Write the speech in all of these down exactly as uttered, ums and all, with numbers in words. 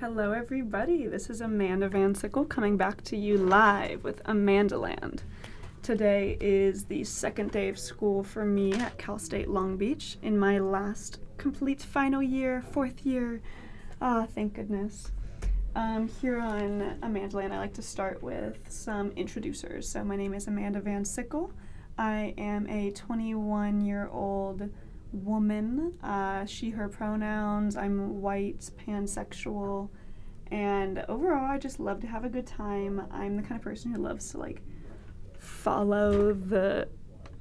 Hello everybody, this is Amanda Van Sickle coming back to you live with Amanda Land. Today is the second day of school for me at Cal State Long Beach in my last complete final year, fourth year. Ah, oh, thank goodness. Um, here on Amanda Land, I like to start with some introducers. So my name is Amanda Van Sickle. I am a twenty-one-year-old woman, uh, she, her pronouns, I'm white, pansexual, and overall I just love to have a good time. I'm the kind of person who loves to like follow the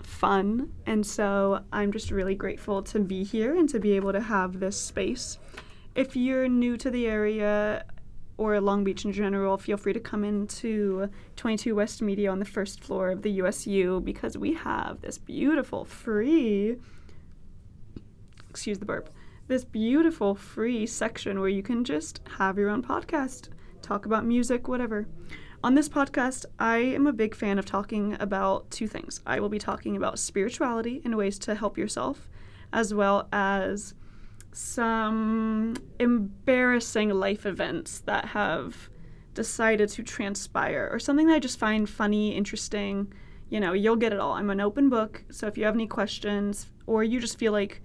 fun, and so I'm just really grateful to be here and to be able to have this space. If you're new to the area or Long Beach in general, feel free to come into twenty-two West Media on the first floor of the U S U because we have this beautiful free excuse the burp, this beautiful free section where you can just have your own podcast, talk about music, whatever. On this podcast, I am a big fan of talking about two things. I will be talking about spirituality and ways to help yourself, as well as some embarrassing life events that have decided to transpire, or something that I just find funny, interesting. You know, you'll get it all. I'm an open book, so if you have any questions, or you just feel like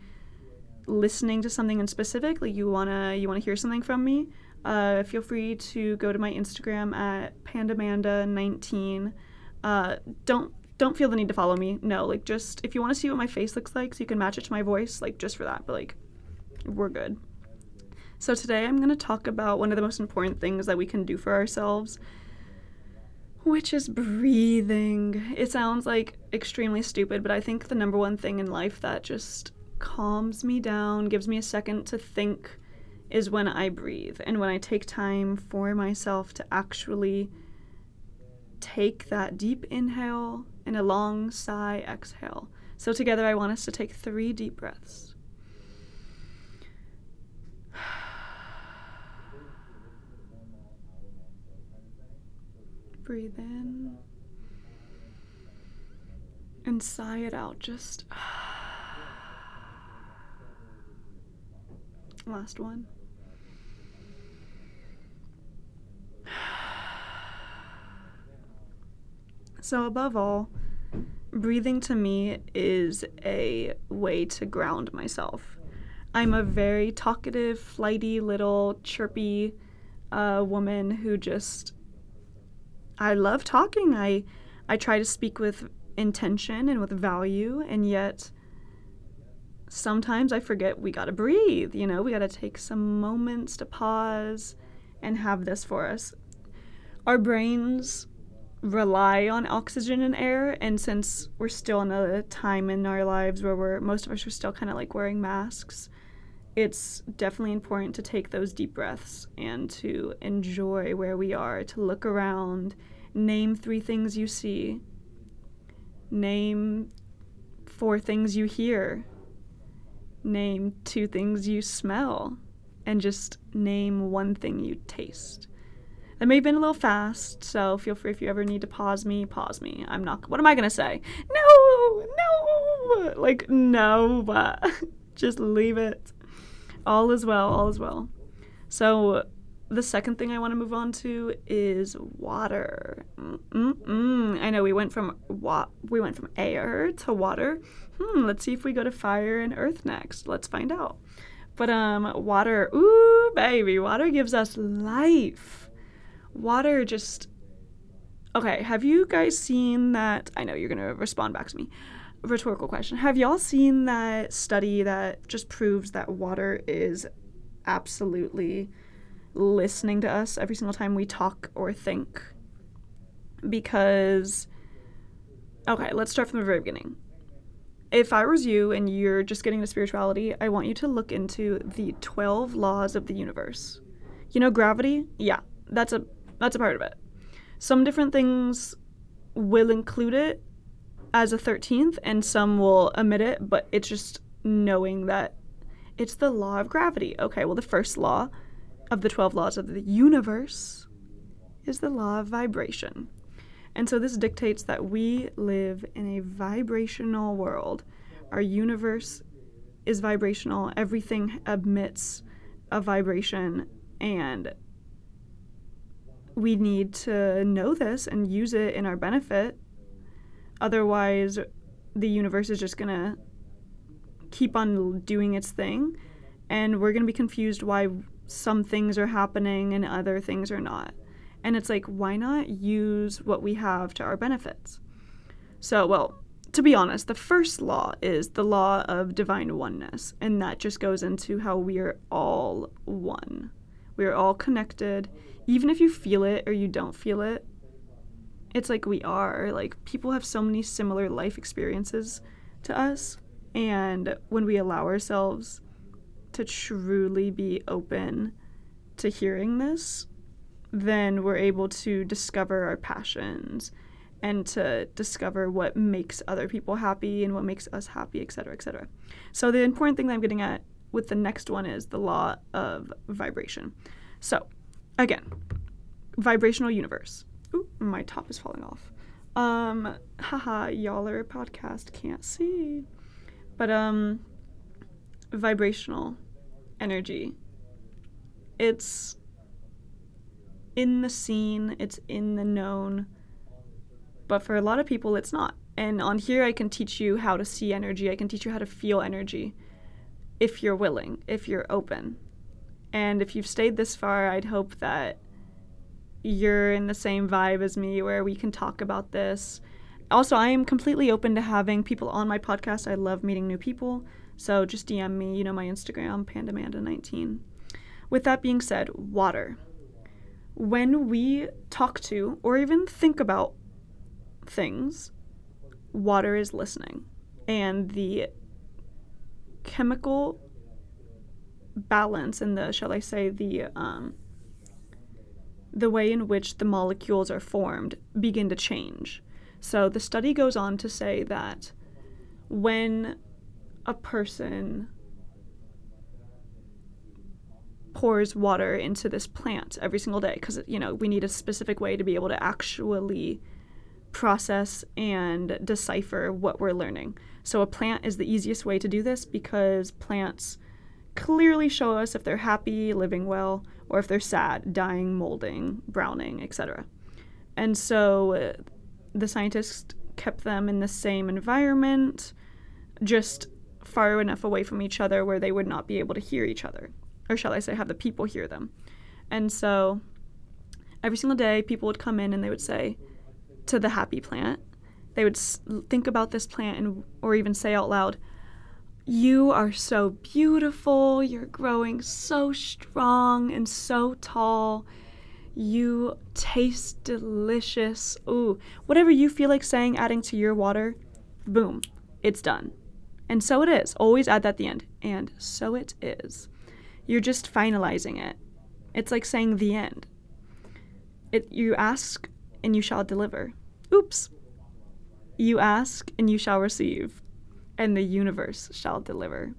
listening to something in specific, like you wanna you wanna hear something from me, uh, feel free to go to my Instagram at pandamanda nineteen. Uh, don't don't feel the need to follow me. No, like just if you want to see what my face looks like, so you can match it to my voice, like just for that. But like, we're good. So today I'm gonna talk about one of the most important things that we can do for ourselves, which is breathing. It sounds like extremely stupid, but I think the number one thing in life that just calms me down, gives me a second to think, is when I breathe and when I take time for myself to actually take that deep inhale and a long sigh exhale. So together I want us to take three deep breaths. Breathe in and sigh it out, just last one. So above all, breathing to me is a way to ground myself. I'm a very talkative, flighty, little, chirpy uh, woman who just, I love talking. I, I try to speak with intention and with value, and yet sometimes I forget we gotta breathe, you know, we gotta take some moments to pause and have this for us. Our brains rely on oxygen and air, and since we're still in a time in our lives where we're, most of us are still kind of like wearing masks, it's definitely important to take those deep breaths and to enjoy where we are, to look around, name three things you see, name four things you hear, name two things you smell, and just name one thing you taste. That may have been a little fast, so feel free if you ever need to pause me, pause me. I'm not, what am I gonna say? No, no, like no, but just leave it. All is well, all is well. So the second thing I wanna move on to is water. Mm-mm-mm. I know we went from wa- we went from air to water. Hmm, let's see if we go to fire and earth next. Let's find out. But um, water, ooh, baby, water gives us life. Water just, okay, have you guys seen that, I know you're gonna respond back to me, rhetorical question. Have y'all seen that study that just proves that water is absolutely listening to us every single time we talk or think? Because, okay, let's start from the very beginning. If I was you and you're just getting into spirituality, I want you to look into the twelve laws of the universe. You know, gravity? Yeah, that's a that's a part of it. Some different things will include it as a thirteenth and some will omit it, but it's just knowing that it's the law of gravity. Okay, well, the first law of the twelve laws of the universe is the law of vibration. And so this dictates that we live in a vibrational world. Our universe is vibrational. Everything emits a vibration. And we need to know this and use it in our benefit. Otherwise, the universe is just going to keep on doing its thing, and we're going to be confused why some things are happening and other things are not. And it's like, why not use what we have to our benefits? So, well, to be honest, the first law is the law of divine oneness, and that just goes into how we are all one. We are all connected. Even if you feel it or you don't feel it, it's like we are. Like, people have so many similar life experiences to us, and when we allow ourselves to truly be open to hearing this, then we're able to discover our passions and to discover what makes other people happy and what makes us happy, et cetera, et cetera. So the important thing that I'm getting at with the next one is the law of vibration. So again, vibrational universe. Ooh, my top is falling off. Um, haha, y'all are a podcast, can't see. But um, vibrational energy. It's in the seen, it's in the known, but for a lot of people it's not. And on here I can teach you how to see energy, I can teach you how to feel energy, if you're willing, if you're open. And if you've stayed this far, I'd hope that you're in the same vibe as me where we can talk about this. Also, I am completely open to having people on my podcast. I love meeting new people, so just D M me, you know my Instagram, pandamanda nineteen. With that being said, water. When we talk to or even think about things, water is listening, and the chemical balance and the, shall I say, the um the way in which the molecules are formed begin to change. So the study goes on to say that when a person pours water into this plant every single day, because, you know, we need a specific way to be able to actually process and decipher what we're learning. So a plant is the easiest way to do this, because plants clearly show us if they're happy, living well, or if they're sad, dying, molding, browning, et cetera. And so uh, the scientists kept them in the same environment, just far enough away from each other where they would not be able to hear each other, or shall I say, have the people hear them. And so every single day people would come in and they would say, to the happy plant, they would s- think about this plant and or even say out loud, "You are so beautiful, you're growing so strong and so tall, you taste delicious." Ooh, whatever you feel like saying, adding to your water, boom, it's done. And so it is. Always add that at the end. And so it is. You're just finalizing it. It's like saying the end. It, you ask and you shall deliver. Oops. You ask and you shall receive, and the universe shall deliver.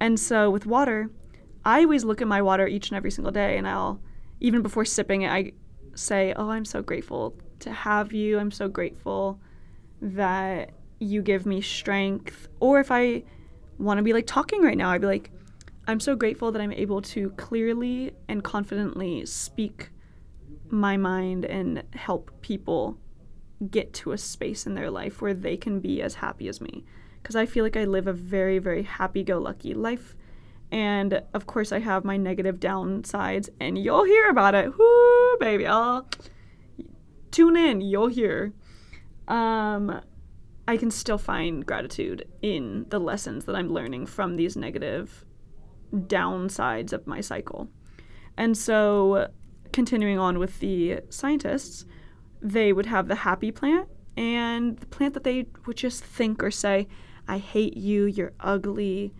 And so with water, I always look at my water each and every single day, and I'll, even before sipping it, I say, "Oh, I'm so grateful to have you. I'm so grateful that you give me strength." Or if I want to be like talking right now, I'd be like, "I'm so grateful that I'm able to clearly and confidently speak my mind and help people get to a space in their life where they can be as happy as me." Because I feel like I live a very, very happy-go-lucky life. And of course I have my negative downsides, and you'll hear about it. Whoo, baby, I'll tune in, you'll hear. Um, I can still find gratitude in the lessons that I'm learning from these negative downsides of my cycle. And so, continuing on with the scientists, they would have the happy plant, and the plant that they would just think or say, "I hate you, you're ugly,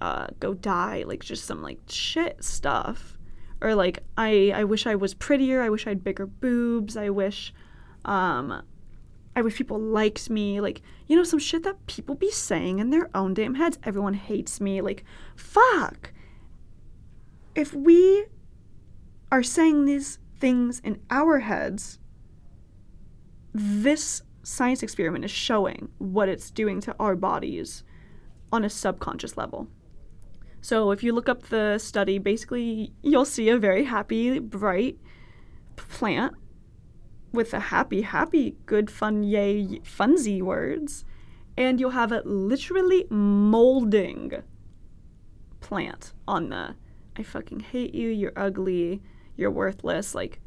uh, go die," like just some like shit stuff. Or like, I, I wish I was prettier, I wish I had bigger boobs, I wish, um, I wish people liked me. Like, you know, some shit that people be saying in their own damn heads. Everyone hates me. Like, fuck. If we are saying these things in our heads, this science experiment is showing what it's doing to our bodies on a subconscious level. So if you look up the study, basically you'll see a very happy, bright plant with a happy, happy, good, fun, yay, funsy words. And you'll have a literally molding plant on the, I fucking hate you, you're ugly, you're worthless. Like,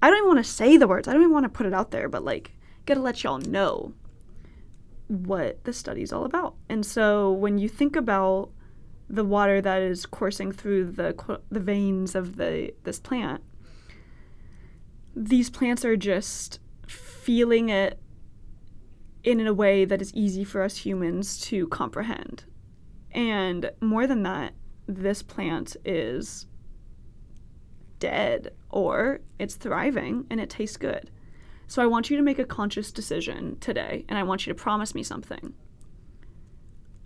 I don't even want to say the words. I don't even want to put it out there, but like, gotta let y'all know what the study's all about. And so when you think about the water that is coursing through the the veins of the this plant, these plants are just feeling it in a way that is easy for us humans to comprehend. And more than that, this plant is dead or it's thriving and it tastes good. So I want you to make a conscious decision today, and I want you to promise me something.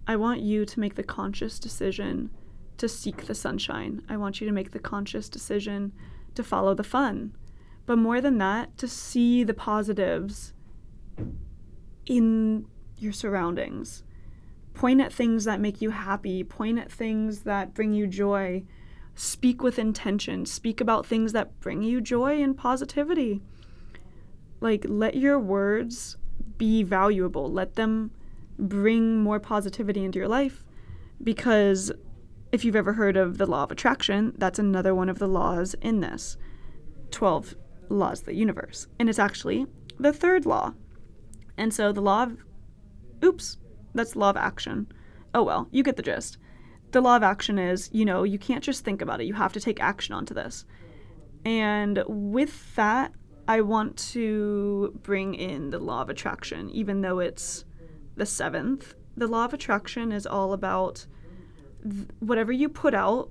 I want you to make the conscious decision to seek the sunshine. I want you to make the conscious decision to follow the fun. But more than that, to see the positives in your surroundings. Point at things that make you happy. Point at things that bring you joy. Speak with intention. Speak about things that bring you joy and positivity. Like, let your words be valuable. Let them bring more positivity into your life, because if you've ever heard of the law of attraction, that's another one of the laws in this twelve laws of the universe. And it's actually the third law. And so the law of, oops, that's law of action. Oh, well, you get the gist. The law of action is, you know, you can't just think about it. You have to take action onto this. And with that, I want to bring in the law of attraction, even though it's the seventh. The law of attraction is all about th- whatever you put out,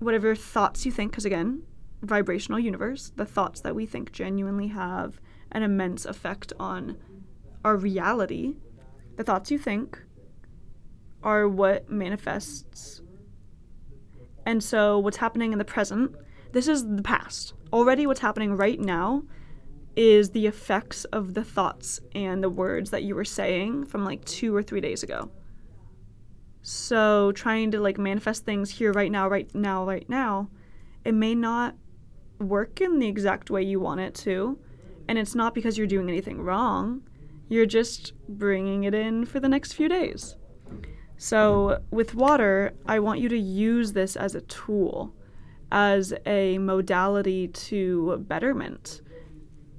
whatever thoughts you think, because again, vibrational universe, the thoughts that we think genuinely have an immense effect on our reality. The thoughts you think are what manifests. And so what's happening in the present, this is the past. Already what's happening right now is the effects of the thoughts and the words that you were saying from like two or three days ago. So trying to like manifest things here right now, right now, right now, it may not work in the exact way you want it to. And it's not because you're doing anything wrong. You're just bringing it in for the next few days. So with water, I want you to use this as a tool, as a modality to betterment.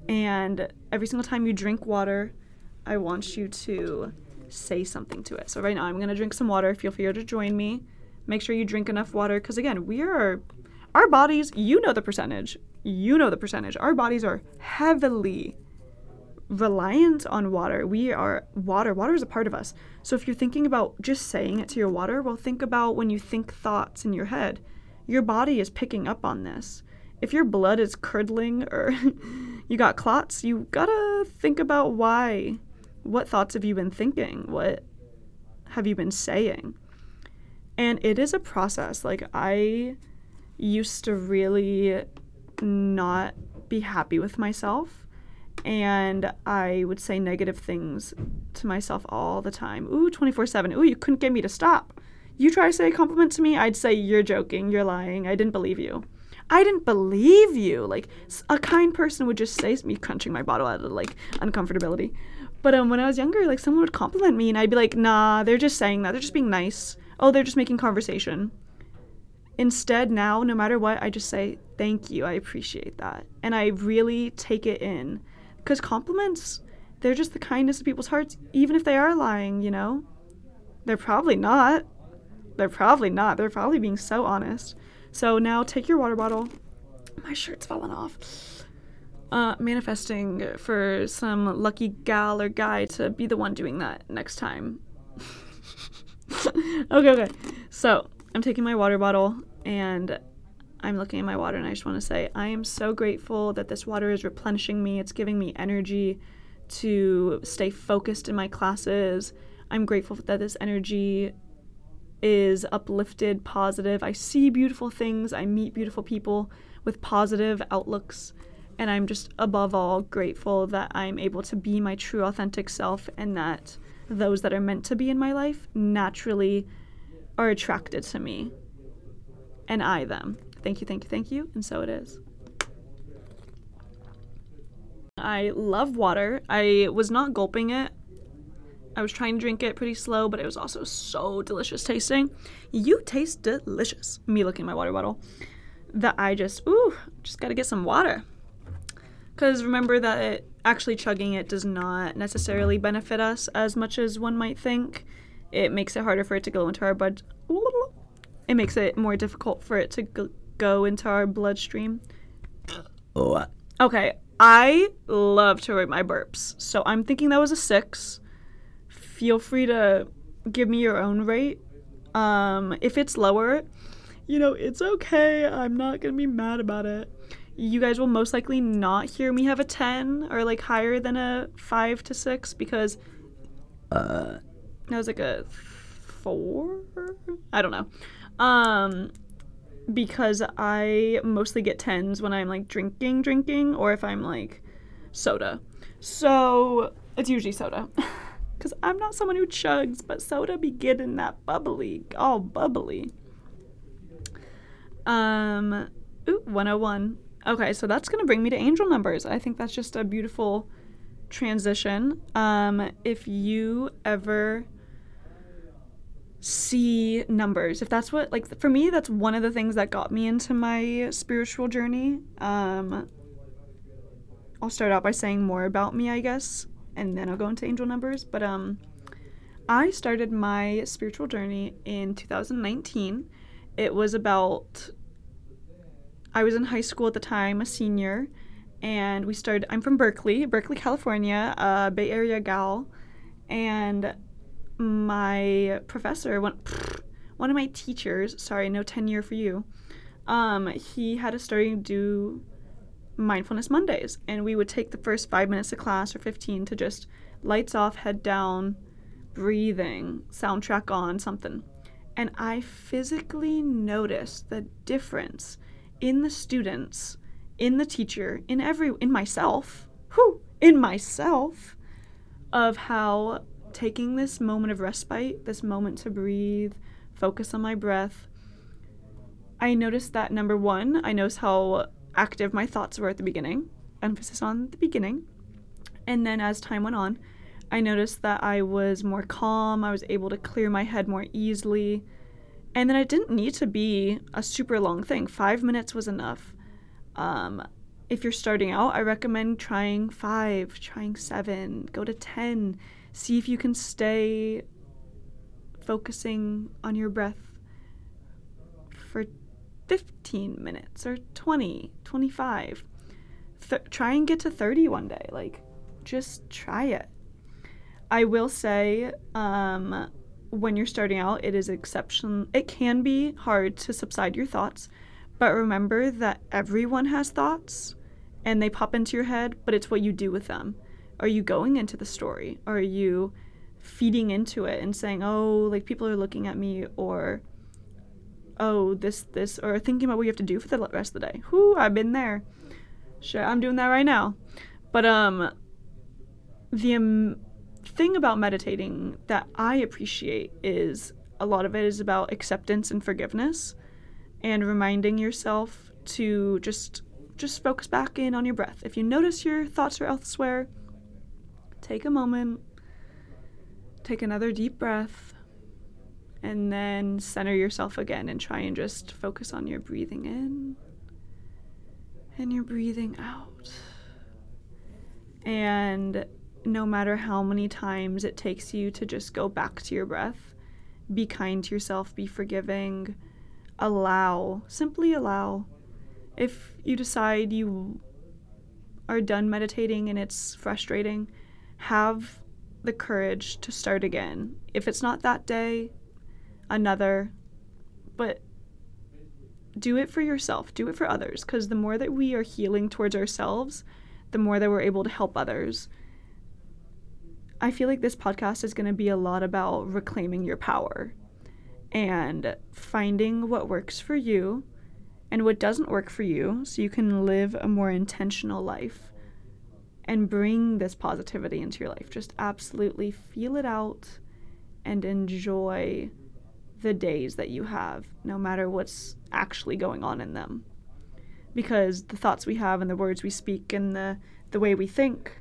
And every single time you drink water, I want you to say something to it. So right now I'm going to drink some water. Feel free to join me. Make sure you drink enough water, because again, we are, our bodies, you know the percentage. You know the percentage. Our bodies are heavily reliant on water. We are water. Water is a part of us. So if you're thinking about just saying it to your water, well, think about when you think thoughts in your head. Your body is picking up on this. If your blood is curdling or you got clots, you gotta think about why. What thoughts have you been thinking? What have you been saying? And it is a process. Like, I used to really not be happy with myself. And I would say negative things to myself all the time. Ooh, twenty-four seven. Ooh, you couldn't get me to stop. You try to say a compliment to me, I'd say, you're joking, you're lying, I didn't believe you. I didn't believe you. Like, a kind person would just say, me crunching my bottle out of, like, uncomfortability. But um, when I was younger, like, someone would compliment me, and I'd be like, nah, they're just saying that. They're just being nice. Oh, they're just making conversation. Instead, now, no matter what, I just say, thank you, I appreciate that. And I really take it in. Because compliments, they're just the kindness of people's hearts, even if they are lying, you know? They're probably not. They're probably not. They're probably being so honest. So now take your water bottle. My shirt's falling off. Uh, manifesting for some lucky gal or guy to be the one doing that next time. okay, okay. So I'm taking my water bottle and I'm looking at my water, and I just want to say I am so grateful that this water is replenishing me. It's giving me energy to stay focused in my classes. I'm grateful that this energy is uplifted, positive. I see beautiful things. I meet beautiful people with positive outlooks. And I'm just above all grateful that I'm able to be my true authentic self, and that those that are meant to be in my life naturally are attracted to me. and I them. Thank you, thank you, thank you. And so it is. I love water. I was not gulping it. I was trying to drink it pretty slow, but it was also so delicious tasting. You taste delicious. Me looking at my water bottle. That I just, ooh, just gotta get some water. Because remember that it, actually chugging it does not necessarily benefit us as much as one might think. It makes it harder for it to go into our blood. It makes it more difficult for it to go into our bloodstream. Okay, I love to rate my burps. So I'm thinking that was a six. Feel free to give me your own rate. Um, if it's lower, you know, it's okay. I'm not going to be mad about it. You guys will most likely not hear me have a ten or like higher than a five to six because uh, that was like a four. I don't know. Um, because I mostly get tens when I'm like drinking, drinking, or if I'm like soda. So it's usually soda. Because I'm not someone who chugs, but soda be getting that bubbly, all bubbly. Um, ooh, one oh one. Okay, so that's going to bring me to angel numbers. I think that's just a beautiful transition. Um, if you ever see numbers, if that's what, like, for me, that's one of the things that got me into my spiritual journey. Um, I'll start out by saying more about me, I guess, and then I'll go into angel numbers. But um, I started my spiritual journey in two thousand nineteen. It was about... I was in high school at the time, a senior, and we started, I'm from Berkeley, Berkeley, California, uh, Bay Area gal, and my professor, one, one of my teachers, sorry, no tenure for you, um, he had us starting to do Mindfulness Mondays, and we would take the first five minutes of class, or fifteen, to just lights off, head down, breathing, soundtrack on, something, and I physically noticed the difference in the students, in the teacher, in every, in myself, whew, in myself, of how taking this moment of respite, this moment to breathe, focus on my breath, I noticed that, number one, I noticed how active my thoughts were at the beginning, emphasis on the beginning, and then as time went on, I noticed that I was more calm, I was able to clear my head more easily. And then it didn't need to be a super long thing. Five minutes was enough. Um, if you're starting out, I recommend trying five, trying seven, go to ten. See if you can stay focusing on your breath for fifteen minutes or twenty, twenty-five. Th- try and get to thirty one day. Like, just try it. I will say... Um, when you're starting out, it is exception. It can be hard to subside your thoughts, but remember that everyone has thoughts and they pop into your head, but it's what you do with them. Are you going into the story? Are you feeding into it and saying, oh, like people are looking at me, or, oh, this, this, or thinking about what you have to do for the rest of the day. Whoo, I've been there. Sure, I'm doing that right now. But um, the... Um, thing about meditating that I appreciate is a lot of it is about acceptance and forgiveness and reminding yourself to just just focus back in on your breath. If you notice your thoughts are elsewhere, take a moment, take another deep breath, and then center yourself again and try and just focus on your breathing in and your breathing out. And no matter how many times it takes you to just go back to your breath, be kind to yourself, be forgiving, allow, simply allow. If you decide you are done meditating and it's frustrating, have the courage to start again. If it's not that day, another, but do it for yourself, do it for others, because the more that we are healing towards ourselves, the more that we're able to help others. I feel like this podcast is going to be a lot about reclaiming your power and finding what works for you and what doesn't work for you so you can live a more intentional life and bring this positivity into your life. Just absolutely feel it out and enjoy the days that you have, no matter what's actually going on in them. Because the thoughts we have and the words we speak and the, the way we think,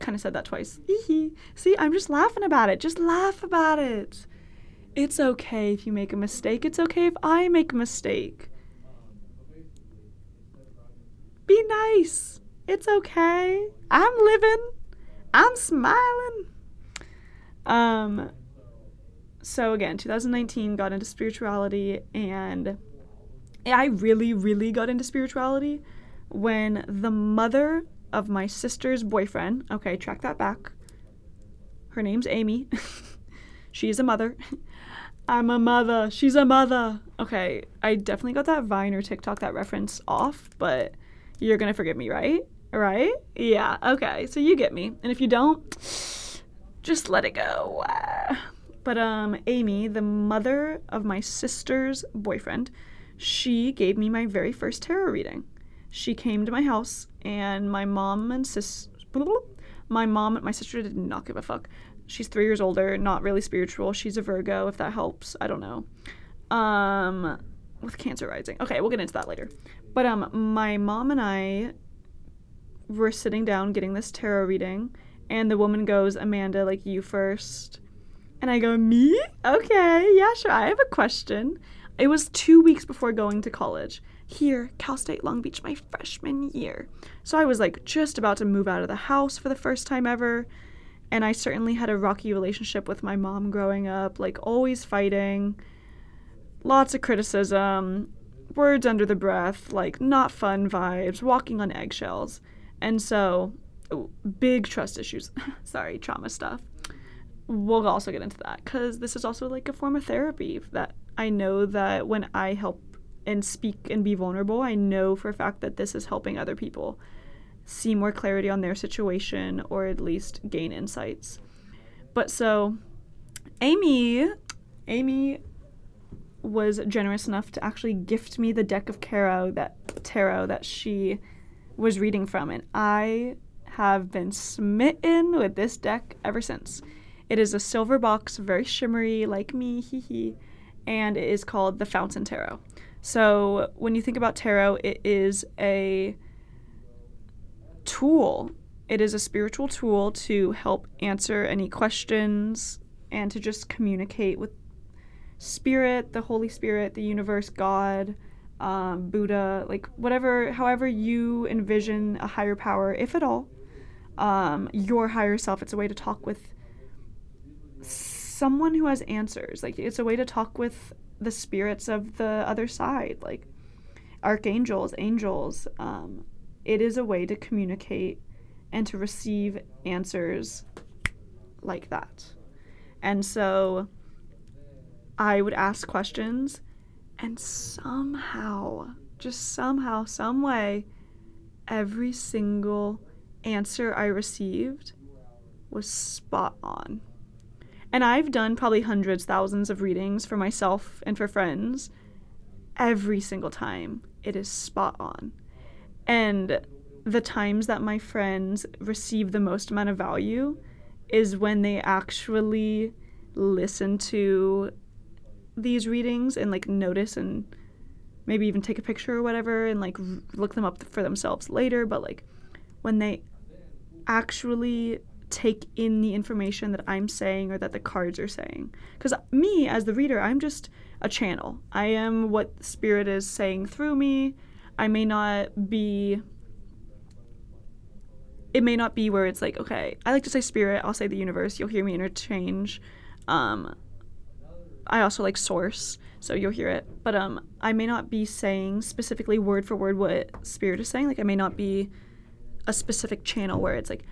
kind of said that twice. See, I'm just laughing about it. Just laugh about it. It's okay if you make a mistake. It's okay if I make a mistake. Be nice. It's okay. I'm living. I'm smiling. Um. So again, twenty nineteen got into spirituality, and I really, really got into spirituality when the mother of my sister's boyfriend, okay, track that back. Her name's Amy. She's a mother. I'm a mother. She's a mother. Okay, I definitely got that Vine or TikTok, that reference off, but you're going to forgive me, right? Right? Yeah, okay, so you get me. And if you don't, just let it go. But um, Amy, the mother of my sister's boyfriend, she gave me my very first tarot reading. She came to my house, and my mom and sis, my mom and my sister did not give a fuck. She's three years older, not really spiritual. She's a Virgo, if that helps. I don't know. Um, with Cancer rising. Okay, we'll get into that later. But um, my mom and I were sitting down getting this tarot reading, and the woman goes, "Amanda, like, you first." And I go, "Me? Okay, yeah, sure, I have a question." It was two weeks before going to college here, Cal State Long Beach, my freshman year. So I was like just about to move out of the house for the first time ever. And I certainly had a rocky relationship with my mom growing up, like always fighting, lots of criticism, words under the breath, like not fun vibes, walking on eggshells. And so oh, big trust issues, sorry, trauma stuff. We'll also get into that because this is also like a form of therapy that I know that when I help and speak and be vulnerable, I know for a fact that this is helping other people see more clarity on their situation or at least gain insights. But so Amy, Amy was generous enough to actually gift me the deck of tarot that, tarot that she was reading from. And I have been smitten with this deck ever since. It is a silver box, very shimmery, like me, hee hee, and it is called the Fountain Tarot. So when you think about tarot, it is a tool. It is a spiritual tool to help answer any questions and to just communicate with spirit, the Holy Spirit, the universe, God, um, Buddha, like whatever, however you envision a higher power, if at all, um, your higher self. It's a way to talk with someone who has answers. Like, it's a way to talk with the spirits of the other side, like archangels, angels. Um, it is a way to communicate and to receive answers like that. And so I would ask questions, and somehow, just somehow, some way, every single answer I received was spot on. And I've done probably hundreds, thousands of readings for myself and for friends. Every single time, it is spot on. And the times that my friends receive the most amount of value is when they actually listen to these readings and like notice and maybe even take a picture or whatever and like look them up for themselves later. But like when they actually take in the information that I'm saying or that the cards are saying. Because me, as the reader, I'm just a channel. I am what spirit is saying through me. I may not be... It may not be where it's like, okay, I like to say spirit, I'll say the universe, you'll hear me interchange. Um, I also like source, so you'll hear it. But um, I may not be saying specifically word for word what spirit is saying. Like, I may not be a specific channel where it's like,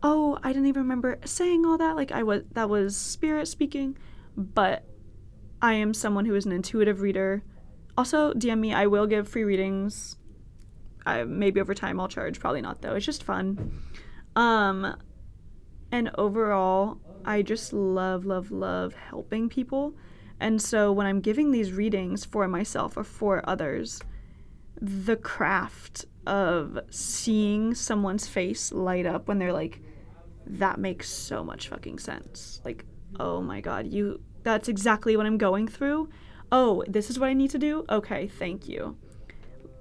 oh, I didn't even remember saying all that. Like, I was, that was spirit speaking. But I am someone who is an intuitive reader. Also, D M me. I will give free readings. I, maybe over time I'll charge. Probably not, though. It's just fun. Um, and overall, I just love, love, love helping people. And so when I'm giving these readings for myself or for others, the craft of seeing someone's face light up when they're like, that makes so much fucking sense. Like, oh my God, you, that's exactly what I'm going through. Oh, this is what I need to do? Okay, thank you.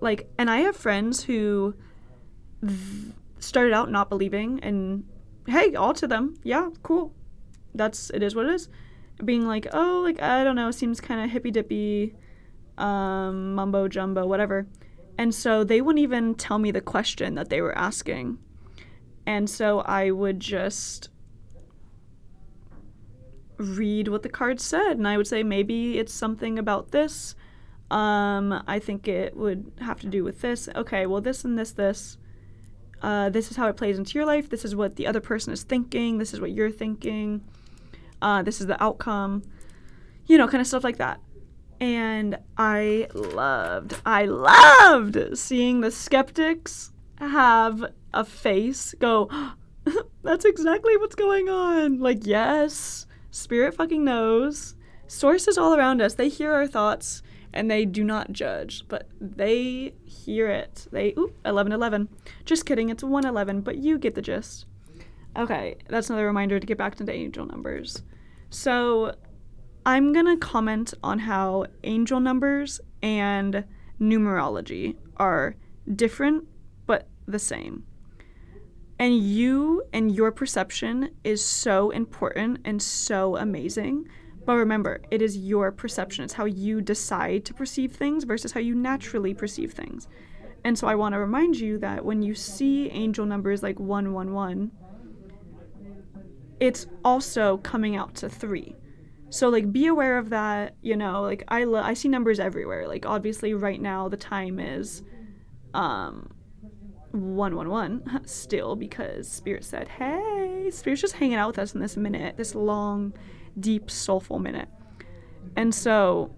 Like, and I have friends who th- started out not believing, and hey, all to them. Yeah, cool. That's, it is what it is. Being like, oh, like, I don't know, seems kind of hippy-dippy, um, mumbo-jumbo, whatever. And so they wouldn't even tell me the question that they were asking. And so I would just read what the card said, and I would say, maybe it's something about this. Um, I think it would have to do with this. Okay, well, this and this, this. Uh, this is how it plays into your life. This is what the other person is thinking. This is what you're thinking. Uh, this is the outcome. You know, kind of stuff like that. And I loved, I loved seeing the skeptics have a face go, oh, that's exactly what's going on. Like, yes, Spirit fucking knows. Sources all around us, they hear our thoughts and they do not judge, but they hear it. They, oop, eleven eleven. Just kidding, it's one eleven, but you get the gist. Okay, that's another reminder to get back to the angel numbers. So I'm going to comment on how angel numbers and numerology are different but the same. And you and your perception is so important and so amazing. But remember, it is your perception. It's how you decide to perceive things versus how you naturally perceive things. And so I want to remind you that when you see angel numbers like one one one, it's also coming out to three. So, like, be aware of that, you know, like, I lo- I see numbers everywhere. Like, obviously, right now, the time is um, one one one still, because Spirit said, hey, Spirit's just hanging out with us in this minute, this long, deep, soulful minute. And so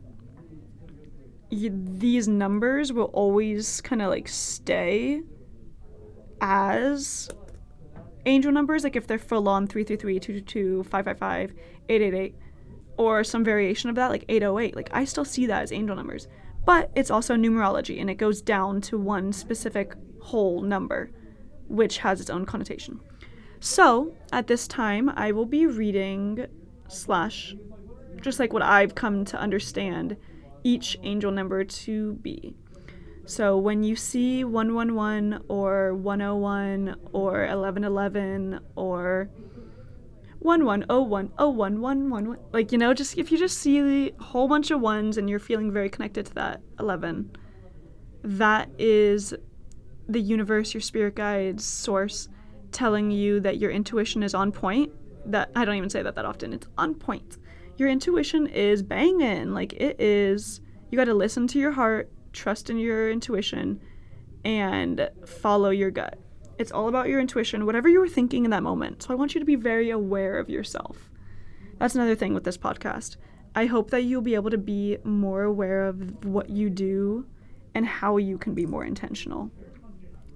you, these numbers will always kind of, like, stay as angel numbers, like if they're full on three three three, two two two, five five five, eight eight eight, or some variation of that, like eight oh eight. Like, I still see that as angel numbers, but it's also numerology, and it goes down to one specific whole number, which has its own connotation. So at this time, I will be reading slash just like what I've come to understand each angel number to be. So when you see one one one or one oh one or eleven eleven or one one oh one oh one one one one, like, you know, just if you just see a whole bunch of ones and you're feeling very connected to that eleven, that is the universe, your spirit guides, source, telling you that your intuition is on point. That I don't even say that that often. It's on point. Your intuition is banging. Like, it is, you got to listen to your heart. Trust in your intuition and follow your gut. It's all about your intuition, whatever you were thinking in that moment. So I want you to be very aware of yourself. That's another thing with this podcast. I hope that you'll be able to be more aware of what you do and how you can be more intentional.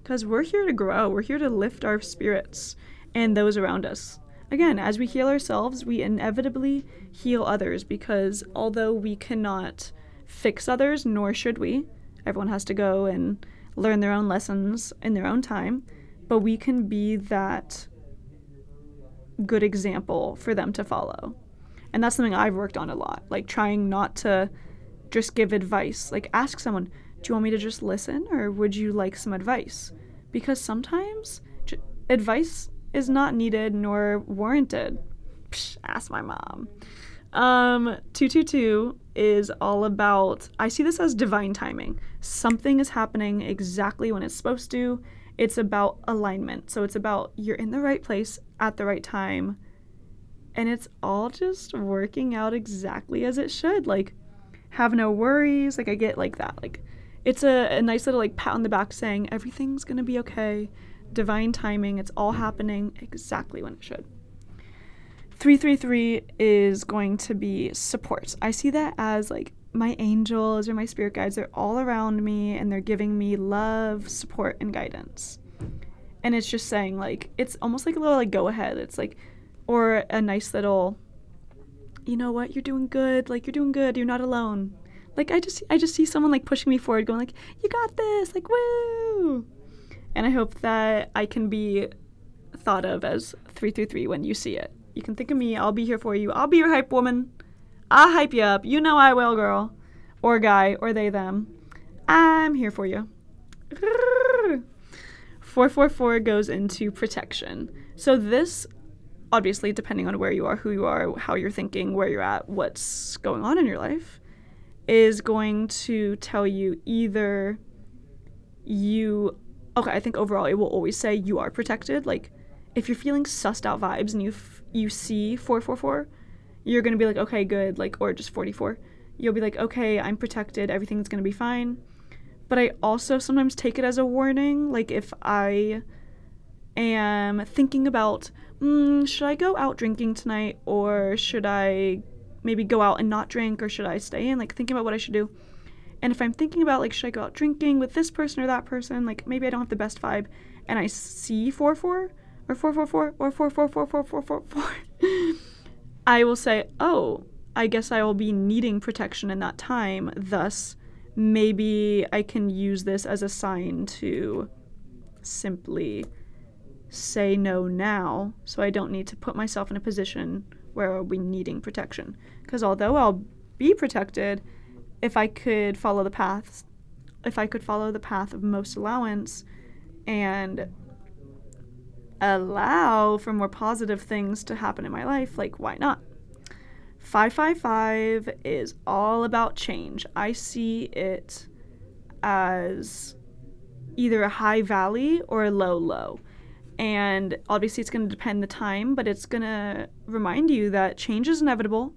Because we're here to grow. We're here to lift our spirits and those around us. Again, as we heal ourselves, we inevitably heal others, because although we cannot fix others, nor should we. Everyone has to go and learn their own lessons in their own time, but we can be that good example for them to follow. And that's something I've worked on a lot, like trying not to just give advice. Like, ask someone, do you want me to just listen, or would you like some advice? Because sometimes j- advice is not needed nor warranted. Psh, ask my mom. Um, two two two is all about, I see this as divine timing. Something is happening exactly when it's supposed to. It's about alignment. So it's about you're in the right place at the right time. And it's all just working out exactly as it should. Like, have no worries. Like, I get like that. Like, it's a, a nice little like pat on the back saying everything's going to be okay. Divine timing. It's all happening exactly when it should. three three three is going to be support. I see that as like my angels or my spirit guides are all around me, and they're giving me love, support, and guidance. And it's just saying, like, it's almost like a little like go ahead. It's like, or a nice little, you know what, you're doing good. Like, you're doing good. You're not alone. Like, I just I just see someone like pushing me forward, going like, you got this. Like, woo. And I hope that I can be thought of as three three three when you see it. You can think of me. I'll be here for you. I'll be your hype woman. I'll hype you up. You know I will, girl. Or guy. Or they, them. I'm here for you. four four four goes into protection. So this, obviously, depending on where you are, who you are, how you're thinking, where you're at, what's going on in your life, is going to tell you either you... Okay, I think overall it will always say you are protected. Like, if you're feeling sussed out vibes and you f- you see four four four, you're going to be like, okay, good, like, or just forty-four. You'll be like, okay, I'm protected, everything's going to be fine. But I also sometimes take it as a warning. Like, if I am thinking about, mm, should I go out drinking tonight, or should I maybe go out and not drink, or should I stay in? Like, thinking about what I should do. And if I'm thinking about, like, should I go out drinking with this person or that person? Like, maybe I don't have the best vibe. And I see four four or four four four or four four four four four four four. I will say, oh, I guess I will be needing protection in that time. Thus, maybe I can use this as a sign to simply say no now, so I don't need to put myself in a position where I'll be needing protection. Because although I'll be protected... If I could follow the paths, if I could follow the path of most allowance and allow for more positive things to happen in my life, like, why not? five five five is all about change. I see it as either a high valley or a low low. And obviously it's going to depend the time, but it's going to remind you that change is inevitable.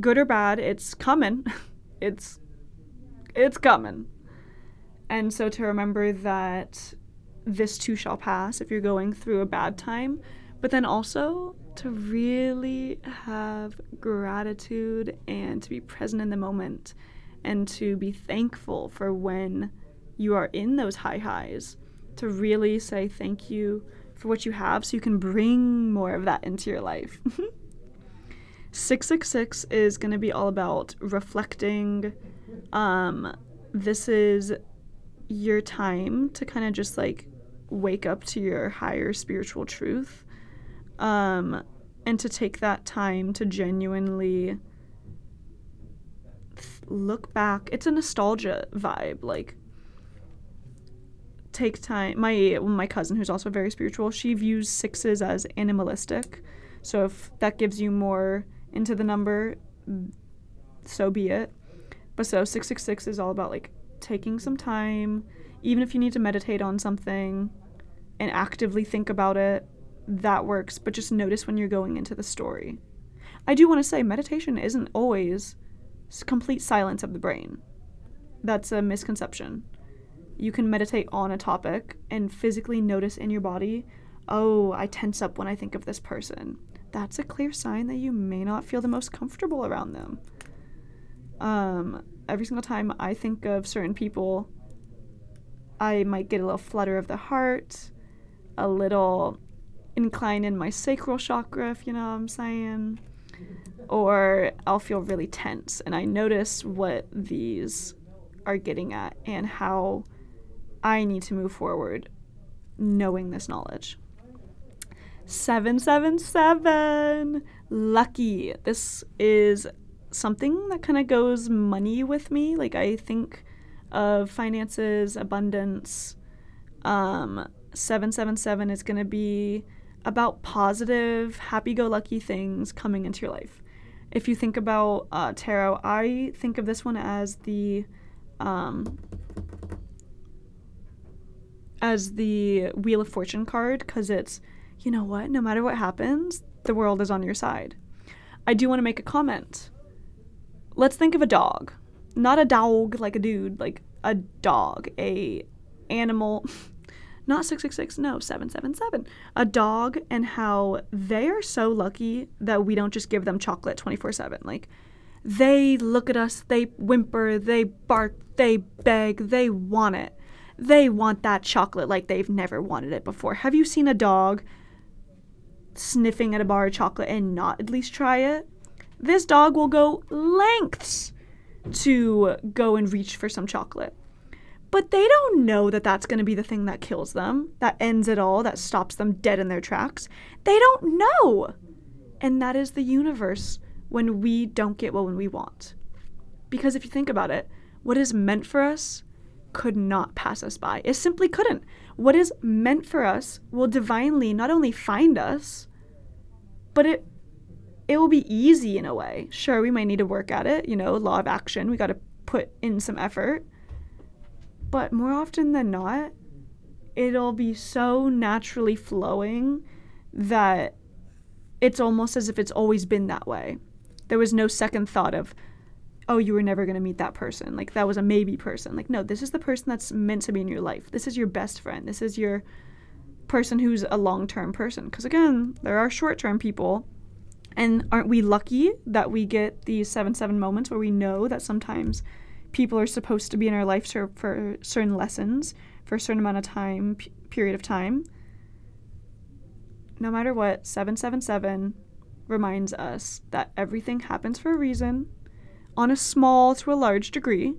Good or bad, it's coming. It's it's coming. And so to remember that this too shall pass if you're going through a bad time, but then also to really have gratitude and to be present in the moment and to be thankful for when you are in those high highs, to really say thank you for what you have so you can bring more of that into your life. six six six is going to be all about reflecting. Um, this is your time to kind of just, like, wake up to your higher spiritual truth, um, and to take that time to genuinely th- look back. It's a nostalgia vibe. Like, take time. My, my cousin, who's also very spiritual, she views sixes as animalistic. So if that gives you more into the number, so be it. But so six six six is all about, like, taking some time, even if you need to meditate on something and actively think about it, that works. But just notice when you're going into the story. I do want to say meditation isn't always complete silence of the brain. That's a misconception. You can meditate on a topic and physically notice in your body, oh, I tense up when I think of this person. That's a clear sign that you may not feel the most comfortable around them. Um, every single time I think of certain people, I might get a little flutter of the heart, a little incline in my sacral chakra, if you know what I'm saying, or I'll feel really tense. And I notice what these are getting at and how I need to move forward knowing this knowledge. seven seven seven, lucky. This is something that kind of goes money with me. Like, I think of finances, abundance. Um, seven seven seven is going to be about positive, happy-go-lucky things coming into your life. If you think about uh, tarot, I think of this one as the um, as the Wheel of Fortune card, because it's, you know what, no matter what happens, the world is on your side. I do want to make a comment. Let's think of a dog. Not a dog like a dude, like a dog, a animal. Not six six six, no, seven seven seven. A dog, and how they are so lucky that we don't just give them chocolate twenty-four seven. Like, they look at us, they whimper, they bark, they beg, they want it. They want that chocolate like they've never wanted it before. Have you seen a dog sniffing at a bar of chocolate and not at least try it? This dog will go lengths to go and reach for some chocolate. But they don't know that that's going to be the thing that kills them, that ends it all, that stops them dead in their tracks. They don't know. And that is the universe when we don't get what we want. Because if you think about it, what is meant for us could not pass us by. It simply couldn't. What is meant for us will divinely not only find us, but it it will be easy in a way. Sure, we might need to work at it, you know, law of action. We got to put in some effort. But more often than not, it'll be so naturally flowing that it's almost as if it's always been that way. There was no second thought of, oh, you were never going to meet that person. Like, that was a maybe person. Like, no, this is the person that's meant to be in your life. This is your best friend. This is your person who's a long-term person. Because, again, there are short-term people. And aren't we lucky that we get these seven seven moments where we know that sometimes people are supposed to be in our life for, for certain lessons, for a certain amount of time, p- period of time? No matter what, seven seven seven reminds us that everything happens for a reason, on a small to a large degree,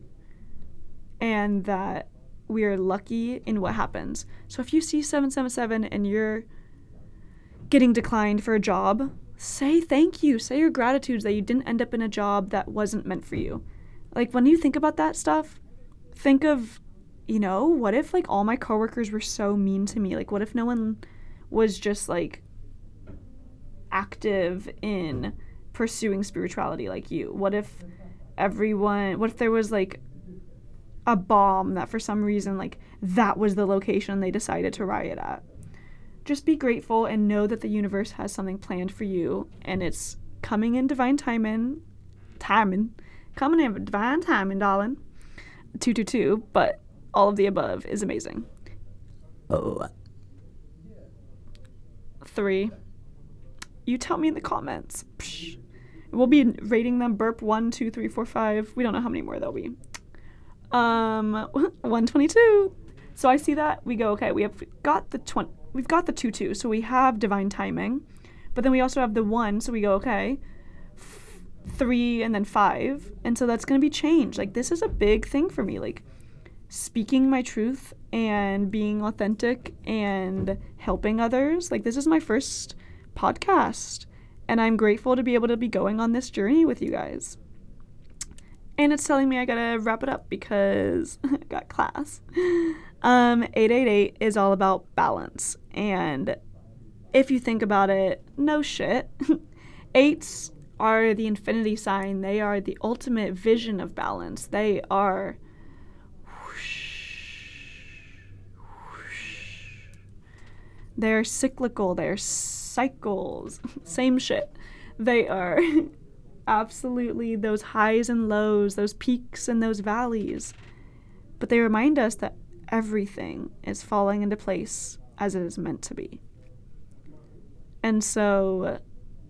and that we are lucky in what happens. So if you see seven seven seven and you're getting declined for a job, say thank you. Say your gratitudes that you didn't end up in a job that wasn't meant for you. Like, when you think about that stuff, think of, you know, what if, like, all my coworkers were so mean to me? Like, what if no one was just, like, active in pursuing spirituality like you? What if everyone, what if there was, like, a bomb that for some reason, like, that was the location they decided to riot at? Just be grateful and know that the universe has something planned for you, and it's coming in divine timing, timing, coming in divine timing, darling. two two two, but all of the above is amazing. Oh. Three. You tell me in the comments. Psh. We'll be rating them burp one, two, three, four, five. We don't know how many more there'll be. Um, one twenty-two. So I see that we go, okay, we have got the twenty, we've got the two two, so we have divine timing, but then we also have the one, so we go, okay, f- three and then five, and so that's gonna be change. Like, this is a big thing for me. Like, speaking my truth and being authentic and helping others. Like, this is my first podcast, and I'm grateful to be able to be going on this journey with you guys. And it's telling me I gotta wrap it up because I got class. Um, eight eight eight is all about balance. And if you think about it, no shit. Eights are the infinity sign. They are the ultimate vision of balance. They are whoosh, whoosh. They are cyclical. They are cycles. Same shit. They are absolutely those highs and lows, those peaks and those valleys. But they remind us that everything is falling into place as it is meant to be. And so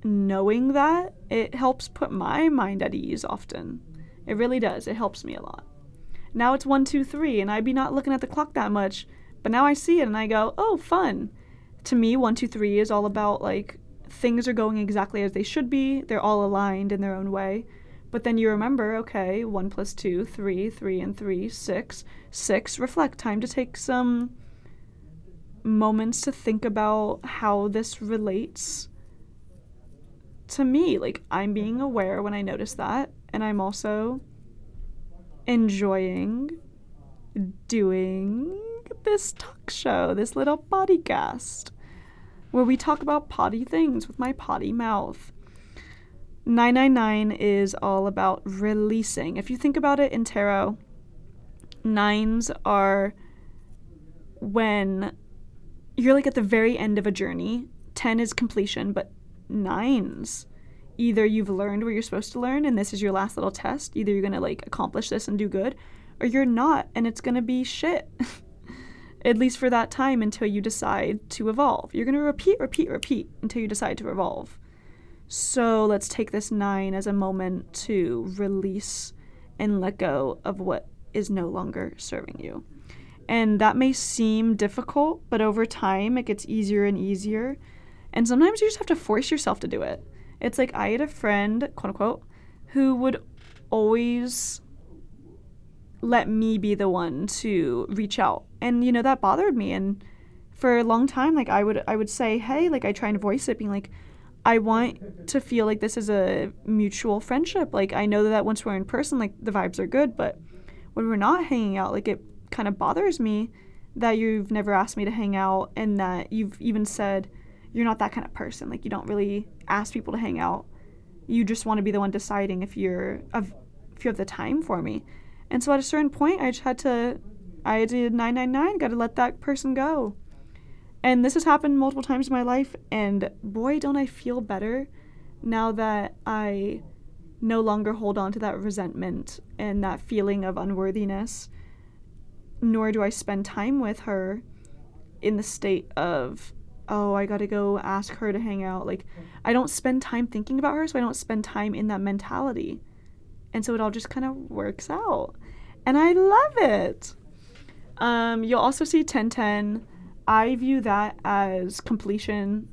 knowing that, it helps put my mind at ease often. It really does. It helps me a lot. Now it's one, two, three, and I'd be not looking at the clock that much, but now I see it and I go, oh, fun. To me, one, two, three is all about, like, things are going exactly as they should be. They're all aligned in their own way. But then you remember, okay, one plus two, three, three and three, six, six, reflect. Time to take some moments to think about how this relates to me. Like, I'm being aware when I notice that, and I'm also enjoying doing this talk show, this little podcast, where we talk about potty things with my potty mouth. nine nine nine is all about releasing. If you think about it in tarot, nines are when you're, like, at the very end of a journey. ten is completion, but nines, either you've learned what you're supposed to learn and this is your last little test, either you're going to, like, accomplish this and do good, or you're not and it's going to be shit. At least for that time, until you decide to evolve. You're going to repeat, repeat, repeat until you decide to evolve. So let's take this nine as a moment to release and let go of what is no longer serving you. And that may seem difficult, but over time it gets easier and easier. And sometimes you just have to force yourself to do it. It's like I had a friend, quote unquote, who would always let me be the one to reach out. And, you know, that bothered me. And for a long time, like, I would I would say, hey, like, I try and voice it, being like, I want to feel like this is a mutual friendship. Like, I know that once we're in person, like, the vibes are good, but when we're not hanging out, like, it kind of bothers me that you've never asked me to hang out, and that you've even said you're not that kind of person. Like, you don't really ask people to hang out. You just want to be the one deciding if you're of if you have the time for me. And so at a certain point, I just had to, I did nine nine nine, got to let that person go. And this has happened multiple times in my life, and boy, don't I feel better now that I no longer hold on to that resentment and that feeling of unworthiness, nor do I spend time with her in the state of, oh, I gotta go ask her to hang out. Like, I don't spend time thinking about her, so I don't spend time in that mentality. And so it all just kind of works out. And I love it. Um, you'll also see ten ten. I view that as completion.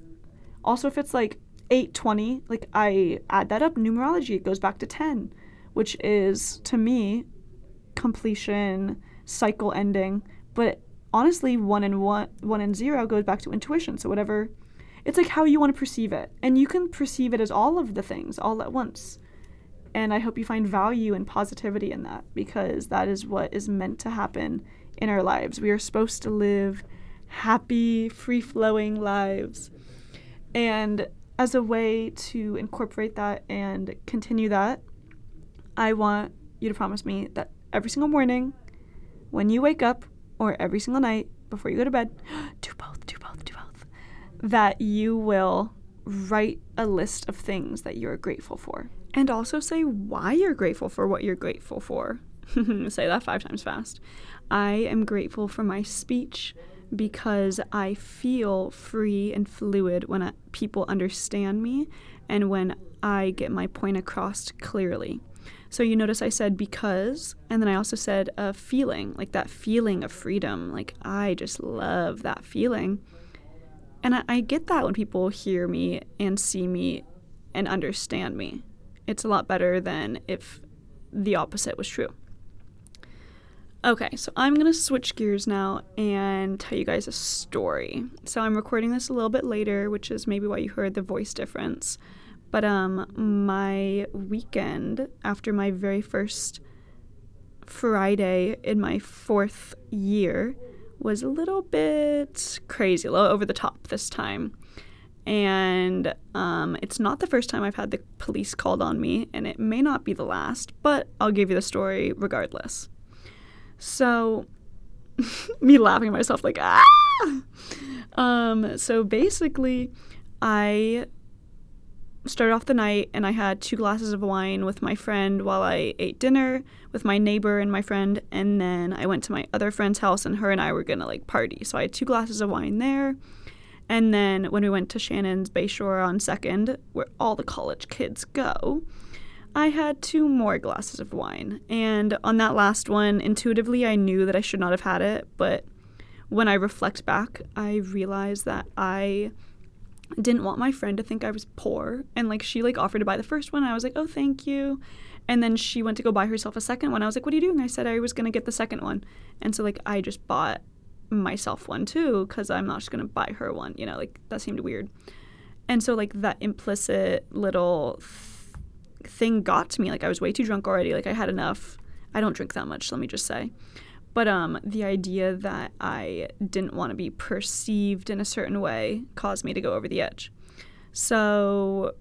Also, if it's like eight twenty, like, I add that up, numerology, it goes back to ten, which is, to me, completion, cycle ending. But honestly, one and one, one and zero goes back to intuition. So whatever, it's like how you want to perceive it. And you can perceive it as all of the things all at once. And I hope you find value and positivity in that, because that is what is meant to happen in our lives. We are supposed to live happy, free-flowing lives. And as a way to incorporate that and continue that, I want you to promise me that every single morning when you wake up, or every single night before you go to bed, do both, do both, do both, that you will write a list of things that you're grateful for. And also say why you're grateful for what you're grateful for. Say that five times fast. I am grateful for my speech, because I feel free and fluid when I, people understand me and when I get my point across clearly. So you notice I said because, and then I also said a feeling, like that feeling of freedom. Like, I just love that feeling. And I, I get that when people hear me and see me and understand me. It's a lot better than if the opposite was true. Okay, so I'm going to switch gears now and tell you guys a story. So I'm recording this a little bit later, which is maybe why you heard the voice difference. But um, my weekend, after my very first Friday in my fourth year, was a little bit crazy, a little over the top this time. And um, it's not the first time I've had the police called on me, and it may not be the last, but I'll give you the story regardless. So, me laughing at myself, like, ah! Um, so basically, I started off the night, and I had two glasses of wine with my friend while I ate dinner with my neighbor and my friend, and then I went to my other friend's house, and her and I were gonna, like, party. So I had two glasses of wine there, and then when we went to Shannon's Bayshore on second, where all the college kids go, I had two more glasses of wine, and on that last one, intuitively, I knew that I should not have had it, but when I reflect back, I realized that I didn't want my friend to think I was poor, and, like, she, like, offered to buy the first one, and I was like, oh, thank you, and then she went to go buy herself a second one. I was like, what are you doing? I said I was going to get the second one, and so, like, I just bought myself one, too, because I'm not just going to buy her one, you know, like, that seemed weird, and so, like, that implicit little thing got to me. Like, I was way too drunk already. Like, I had enough. I don't drink that much, let me just say. But um, the idea that I didn't want to be perceived in a certain way caused me to go over the edge. So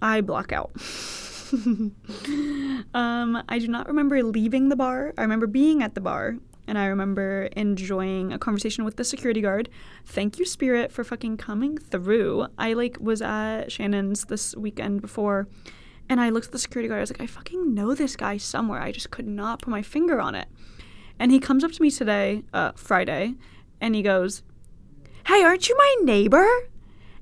I black out. um, I do not remember leaving the bar. I remember being at the bar, and I remember enjoying a conversation with the security guard. Thank you, Spirit, for fucking coming through. I, like, was at Shannon's this weekend before, and I looked at the security guard. I was like, I fucking know this guy somewhere. I just could not put my finger on it. And he comes up to me today, uh, Friday, and he goes, hey, aren't you my neighbor?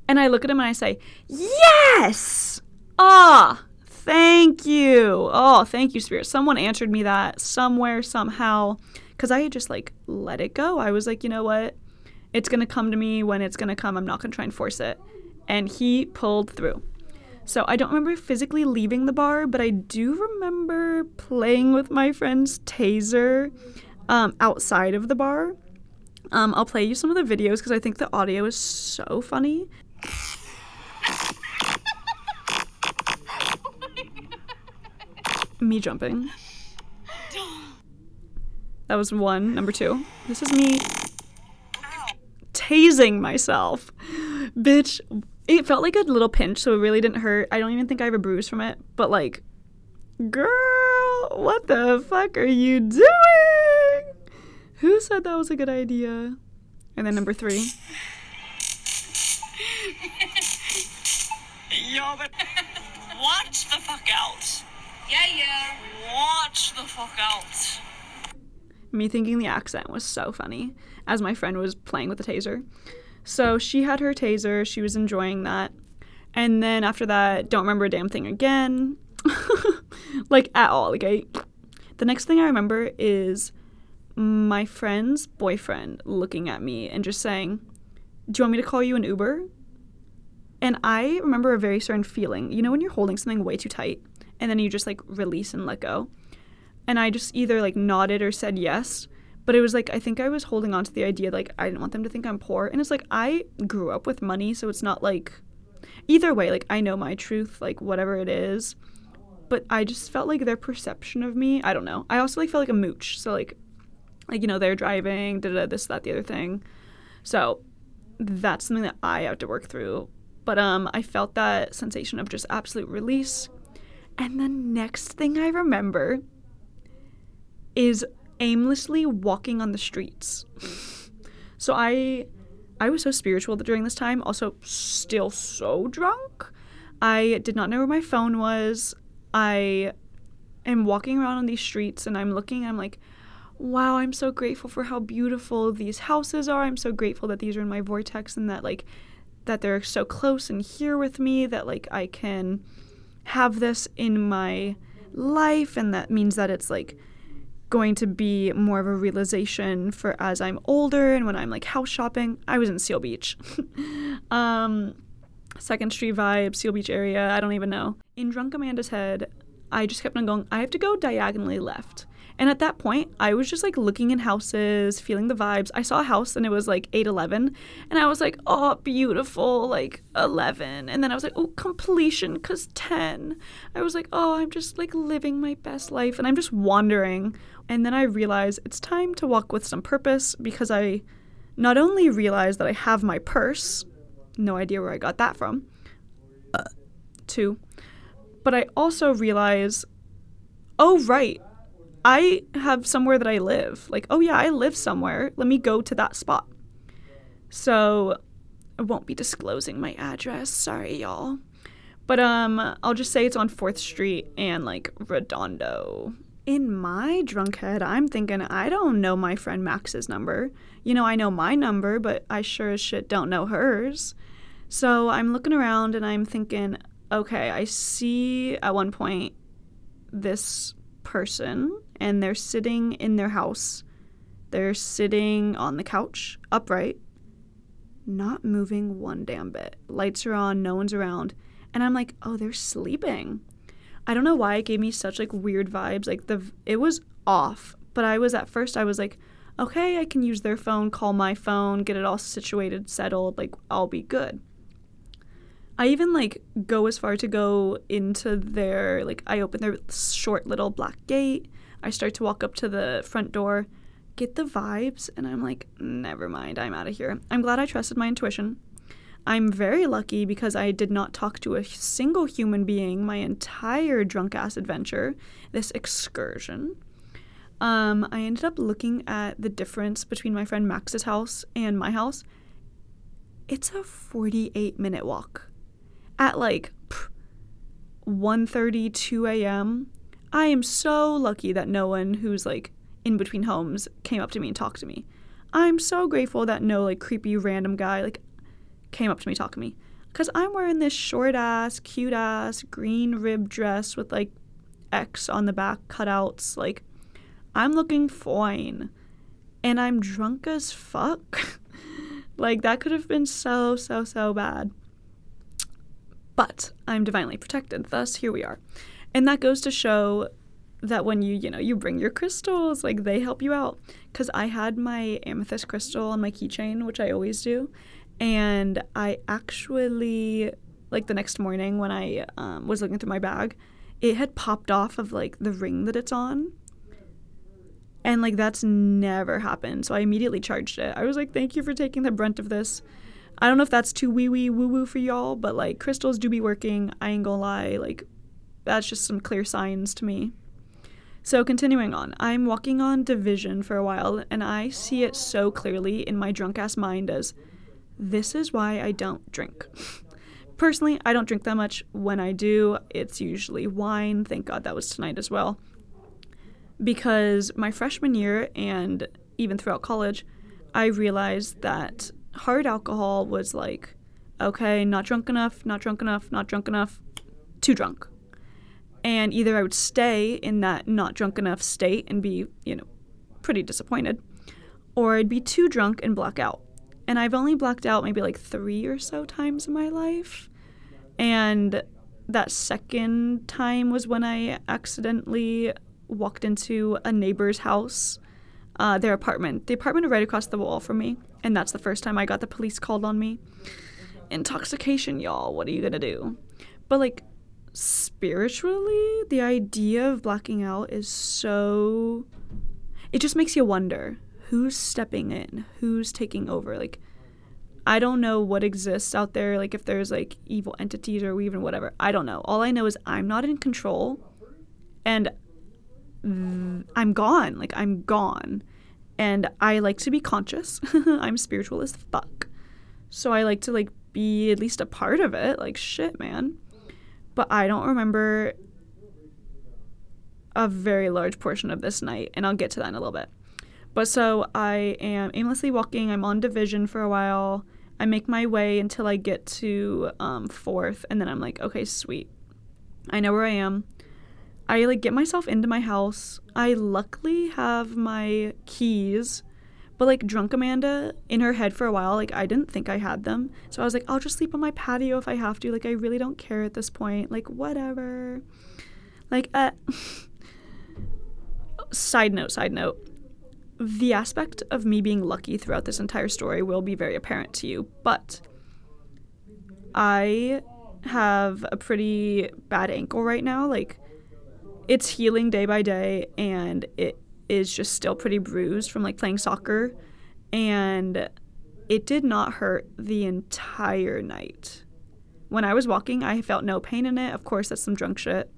And I look at him and I say, yes! Ah, thank you. Oh, thank you, Spirit. Someone answered me that somewhere, somehow. Because I had just, like, let it go. I was like, you know what? It's going to come to me when it's going to come. I'm not going to try and force it. And he pulled through. So I don't remember physically leaving the bar, but I do remember playing with my friend's taser um, outside of the bar. Um, I'll play you some of the videos because I think the audio is so funny. me jumping. That was one. Number two. This is me tasing myself. Bitch. It felt like a little pinch, so it really didn't hurt. I don't even think I have a bruise from it. But, like, girl, what the fuck are you doing? Who said that was a good idea? And then number three. Yo, but watch the fuck out. Yeah, yeah. Watch the fuck out. Me thinking the accent was so funny, as my friend was playing with the taser. So she had her taser. She was enjoying that. And then after that, don't remember a damn thing again. Like, at all. Like, I... The next thing I remember is my friend's boyfriend looking at me and just saying, do you want me to call you an Uber? And I remember a very certain feeling. You know when you're holding something way too tight and then you just, like, release and let go? And I just either, like, nodded or said yes. But it was, like, I think I was holding on to the idea, like, I didn't want them to think I'm poor. And it's, like, I grew up with money, so it's not, like, either way, like, I know my truth, like, whatever it is. But I just felt like their perception of me, I don't know. I also, like, felt like a mooch. So, like, like you know, they're driving, da-da, this, that, the other thing. So that's something that I have to work through. But um, I felt that sensation of just absolute release. And the next thing I remember is aimlessly walking on the streets. So I I was so spiritual during this time, also still so drunk. I did not know where my phone was. I am walking around on these streets and I'm looking and I'm like, wow, I'm so grateful for how beautiful these houses are. I'm so grateful that these are in my vortex and that like that they're so close and here with me, that like I can have this in my life, and that means that it's like going to be more of a realization for as I'm older and when I'm like house shopping. I was in Seal Beach. um, Second Street vibe, Seal Beach area, I don't even know. In drunk Amanda's head, I just kept on going, I have to go diagonally left. And at that point, I was just like looking in houses, feeling the vibes. I saw a house and it was like eight eleven. And I was like, oh, beautiful, like eleven. And then I was like, oh, completion, because ten. I was like, oh, I'm just like living my best life. And I'm just wandering. And then I realized it's time to walk with some purpose, because I not only realized that I have my purse, no idea where I got that from, uh, two, but I also realized, oh, right. I have somewhere that I live. Like, oh yeah, I live somewhere. Let me go to that spot. So I won't be disclosing my address. Sorry, y'all. But um, I'll just say it's on fourth Street and like Redondo. In my drunk head, I'm thinking, I don't know my friend Max's number. You know, I know my number, but I sure as shit don't know hers. So I'm looking around and I'm thinking, okay, I see at one point this person, and they're sitting in their house. They're sitting on the couch, upright, not moving one damn bit. Lights are on, no one's around. And I'm like, oh, they're sleeping. I don't know why it gave me such like weird vibes. Like the it was off, but I was at first I was like, okay, I can use their phone, call my phone, get it all situated, settled, like I'll be good. I even, like, go as far to go into their, like, I open their short little black gate. I start to walk up to the front door, get the vibes, and I'm like, never mind, I'm out of here. I'm glad I trusted my intuition. I'm very lucky because I did not talk to a single human being my entire drunk-ass adventure, this excursion. Um, I ended up looking at the difference between my friend Max's house and my house. It's a forty-eight minute walk. At like one thirty, two a.m., I am so lucky that no one who's like in between homes came up to me and talked to me. I'm so grateful that no like creepy random guy like came up to me, talked to me. Because I'm wearing this short ass, cute ass, green rib dress with like X on the back cutouts. Like I'm looking fine. And I'm drunk as fuck. Like that could have been so, so, so bad. But I'm divinely protected, thus here we are. And that goes to show that when you, you know, you bring your crystals, like they help you out. Because I had my amethyst crystal on my keychain, which I always do. And I actually, like the next morning when I um, was looking through my bag, it had popped off of, like, the ring that it's on. And, like, that's never happened. So I immediately charged it. I was like, thank you for taking the brunt of this. I don't know if that's too wee-wee, woo-woo for y'all, but, like, crystals do be working. I ain't gonna lie. Like, that's just some clear signs to me. So continuing on, I'm walking on division for a while, and I see it so clearly in my drunk-ass mind as, this is why I don't drink. Personally, I don't drink that much. When I do, it's usually wine. Thank God that was tonight as well. Because my freshman year and even throughout college, I realized that hard alcohol was like, okay, not drunk enough, not drunk enough, not drunk enough, too drunk. And either I would stay in that not drunk enough state and be, you know, pretty disappointed, or I'd be too drunk and black out. And I've only blacked out maybe like three or so times in my life. And that second time was when I accidentally walked into a neighbor's house, uh, their apartment. The apartment right across the wall from me. And that's the first time I got the police called on me. Intoxication, y'all. What are you going to do? But, like, spiritually, the idea of blacking out is so... It just makes you wonder. Who's stepping in? Who's taking over? Like, I don't know what exists out there. Like, if there's, like, evil entities or even whatever. I don't know. All I know is I'm not in control. And I'm gone. Like, I'm gone. And I like to be conscious. I'm spiritual as fuck. So I like to, like, be at least a part of it. Like, shit, man. But I don't remember a very large portion of this night. And I'll get to that in a little bit. But so I am aimlessly walking. I'm on division for a while. I make my way until I get to um, fourth. And then I'm like, okay, sweet. I know where I am. I, like, get myself into my house. I luckily have my keys. But, like, drunk Amanda in her head for a while, like, I didn't think I had them. So I was like, I'll just sleep on my patio if I have to. Like, I really don't care at this point. Like, whatever. Like, uh. Side note, side note. The aspect of me being lucky throughout this entire story will be very apparent to you, but I have a pretty bad ankle right now. Like, it's healing day by day, and it is just still pretty bruised from, like, playing soccer, and it did not hurt the entire night. When I was walking, I felt no pain in it. Of course, that's some drunk shit.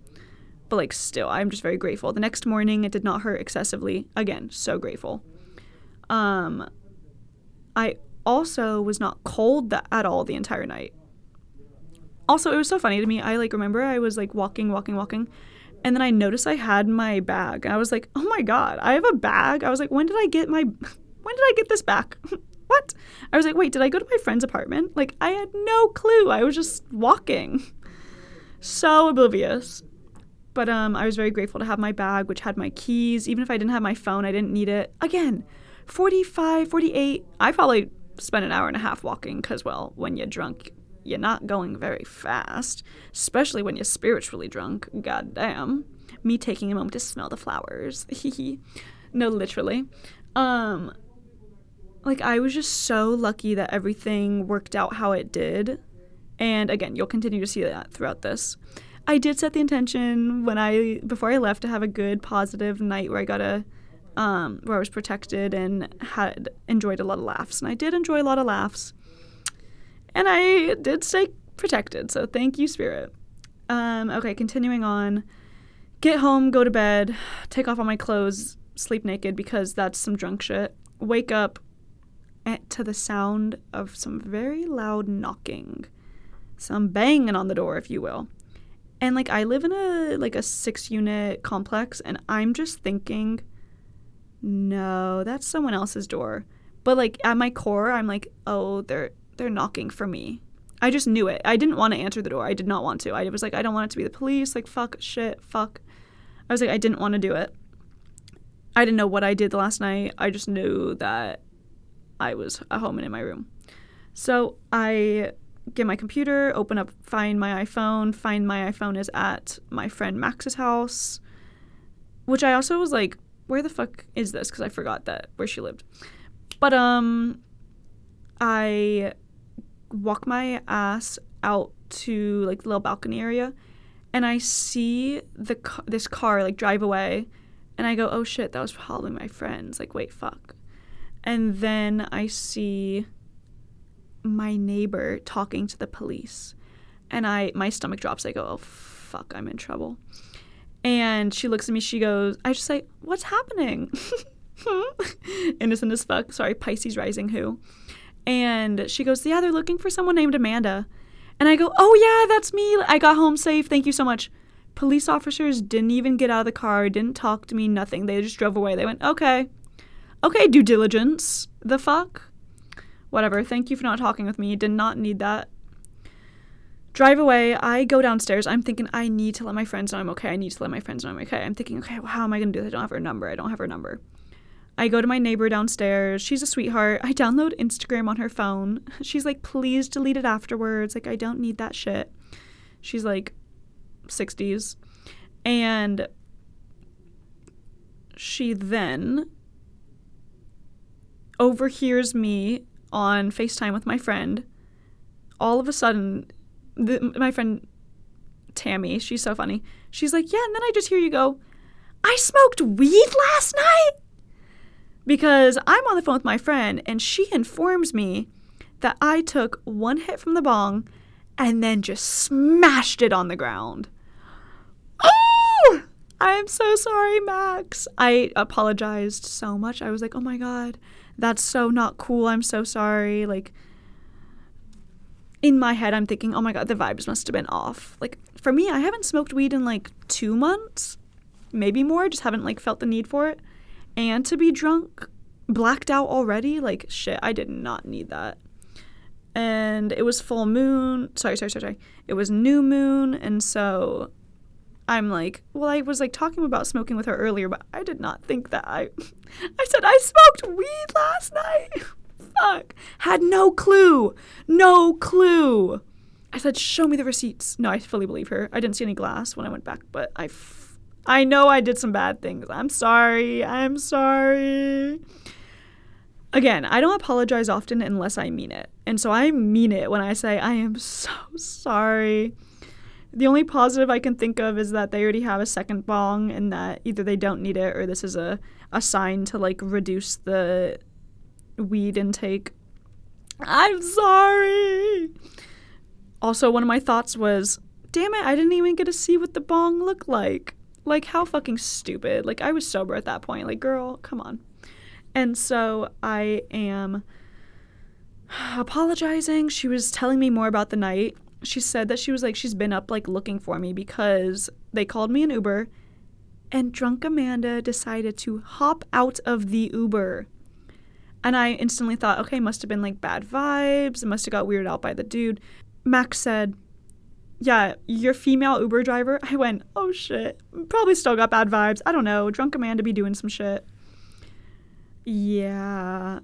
But, like, still, I'm just very grateful. The next morning, it did not hurt excessively. Again, so grateful. Um, I also was not cold th- at all the entire night. Also, it was so funny to me. I, like, remember I was, like, walking, walking, walking. And then I noticed I had my bag. And I was like, oh, my God, I have a bag. I was like, when did I get my when did I get this back? What? I was like, wait, did I go to my friend's apartment? Like, I had no clue. I was just walking. So oblivious. But um, I was very grateful to have my bag, which had my keys. Even if I didn't have my phone, I didn't need it. Again, forty-five, forty-eight. I probably spent an hour and a half walking because, well, when you're drunk, you're not going very fast. Especially when you're spiritually drunk. God damn. Me taking a moment to smell the flowers. Hee No, literally. Um, like, I was just so lucky that everything worked out how it did. And, again, you'll continue to see that throughout this. I did set the intention when I before I left to have a good, positive night where I got a, um, where I was protected and had enjoyed a lot of laughs. And I did enjoy a lot of laughs. And I did stay protected. So thank you, Spirit. Um, okay, continuing on. Get home, go to bed, take off all my clothes, sleep naked because that's some drunk shit. Wake up to the sound of some very loud knocking. Some banging on the door, if you will. And, like, I live in a, like, a six-unit complex, and I'm just thinking, no, that's someone else's door. But, like, at my core, I'm like, oh, they're they're knocking for me. I just knew it. I didn't want to answer the door. I did not want to. I was like, I don't want it to be the police. Like, fuck, shit, fuck. I was like, I didn't want to do it. I didn't know what I did the last night. I just knew that I was at home and in my room. So I... get my computer, open up, find my iPhone. Find my iPhone is at my friend Max's house, which I also was like, where the fuck is this? Because I forgot that where she lived. But um, I walk my ass out to, like, the little balcony area, and I see the this car, like, drive away, and I go, oh, shit, that was probably my friends. Like, wait, fuck. And then I see my neighbor talking to the police, and I my stomach drops. I go, oh, fuck, I'm in trouble. And she looks at me. She goes, I just say, what's happening? Innocent as fuck. Sorry, Pisces rising who? And she goes, yeah, they're looking for someone named Amanda. And I go, oh, yeah, that's me. I got home safe. Thank you so much. Police officers didn't even get out of the car, didn't talk to me, nothing. They just drove away. They went, okay. Okay, due diligence. The fuck? Whatever. Thank you for not talking with me. Did not need that. Drive away. I go downstairs. I'm thinking, I need to let my friends know I'm okay. I need to let my friends know I'm okay. I'm thinking, okay, well, how am I going to do this? I don't have her number. I don't have her number. I go to my neighbor downstairs. She's a sweetheart. I download Instagram on her phone. She's like, please delete it afterwards. Like, I don't need that shit. She's like sixties. And she then overhears me on FaceTime with my friend. All of a sudden, the, my friend Tammy, she's so funny. She's like, yeah, and then I just hear you go, I smoked weed last night? Because I'm on the phone with my friend, and she informs me that I took one hit from the bong and then just smashed it on the ground. Oh! I'm so sorry, Max. I apologized so much. I was like, oh, my God, that's so not cool. I'm so sorry. Like, in my head, I'm thinking, oh, my God, the vibes must have been off. Like, for me, I haven't smoked weed in, like, two months, maybe more. Just haven't, like, felt the need for it. And to be drunk, blacked out already, like, shit, I did not need that. And it was full moon. Sorry, sorry, sorry, sorry. It was new moon. And so I'm like, well, I was, like, talking about smoking with her earlier, but I did not think that I, I said I smoked weed last night. Fuck. Had no clue. No clue. I said, show me the receipts. No, I fully believe her. I didn't see any glass when I went back, but I I know I did some bad things. I'm sorry. I'm sorry. Again, I don't apologize often unless I mean it. And so I mean it when I say I am so sorry. The only positive I can think of is that they already have a second bong and that either they don't need it or this is a, a sign to, like, reduce the weed intake. I'm sorry. Also, one of my thoughts was, damn it, I didn't even get to see what the bong looked like. Like, how fucking stupid. Like, I was sober at that point. Like, girl, come on. And so I am apologizing. She was telling me more about the night. She said that she was, like, she's been up, like, looking for me because they called me an Uber. And drunk Amanda decided to hop out of the Uber. And I instantly thought, okay, must have been, like, bad vibes. It must have got weirded out by the dude. Max said, yeah, your female Uber driver. I went, oh, shit. Probably still got bad vibes. I don't know. Drunk Amanda be doing some shit. Yeah.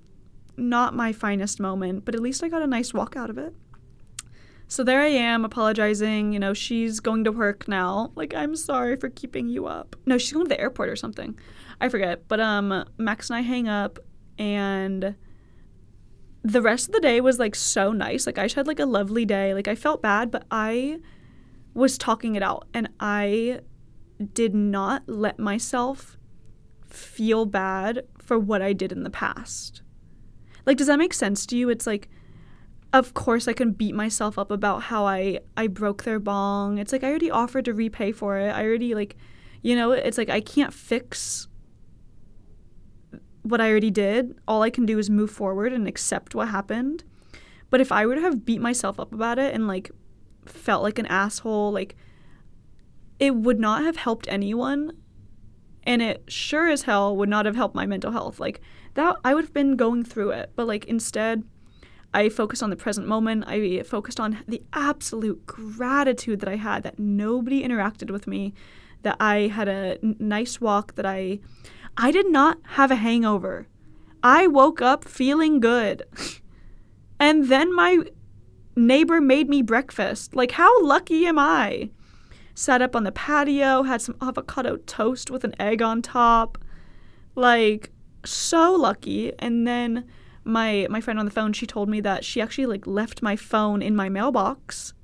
Not my finest moment, but at least I got a nice walk out of it. So there I am apologizing. You know, she's going to work now. Like, I'm sorry for keeping you up. No, she's going to the airport or something. I forget. But um, Max and I hang up, and the rest of the day was, like, so nice. Like, I just had, like, a lovely day. Like, I felt bad, but I was talking it out. And I did not let myself feel bad for what I did in the past. Like, does that make sense to you? It's like, of course I can beat myself up about how I, I broke their bong. It's like, I already offered to repay for it. I already, like, you know, it's like I can't fix what I already did. All I can do is move forward and accept what happened. But if I were to have beat myself up about it and, like, felt like an asshole, like, it would not have helped anyone, and it sure as hell would not have helped my mental health. Like, that I would have been going through it. But, like, instead I focused on the present moment. I focused on the absolute gratitude that I had, that nobody interacted with me, that I had a n- nice walk, that I I did not have a hangover. I woke up feeling good. And then my neighbor made me breakfast. Like, how lucky am I? Sat up on the patio, had some avocado toast with an egg on top. Like, so lucky. And then my my friend on the phone, she told me that she actually, like, left my phone in my mailbox.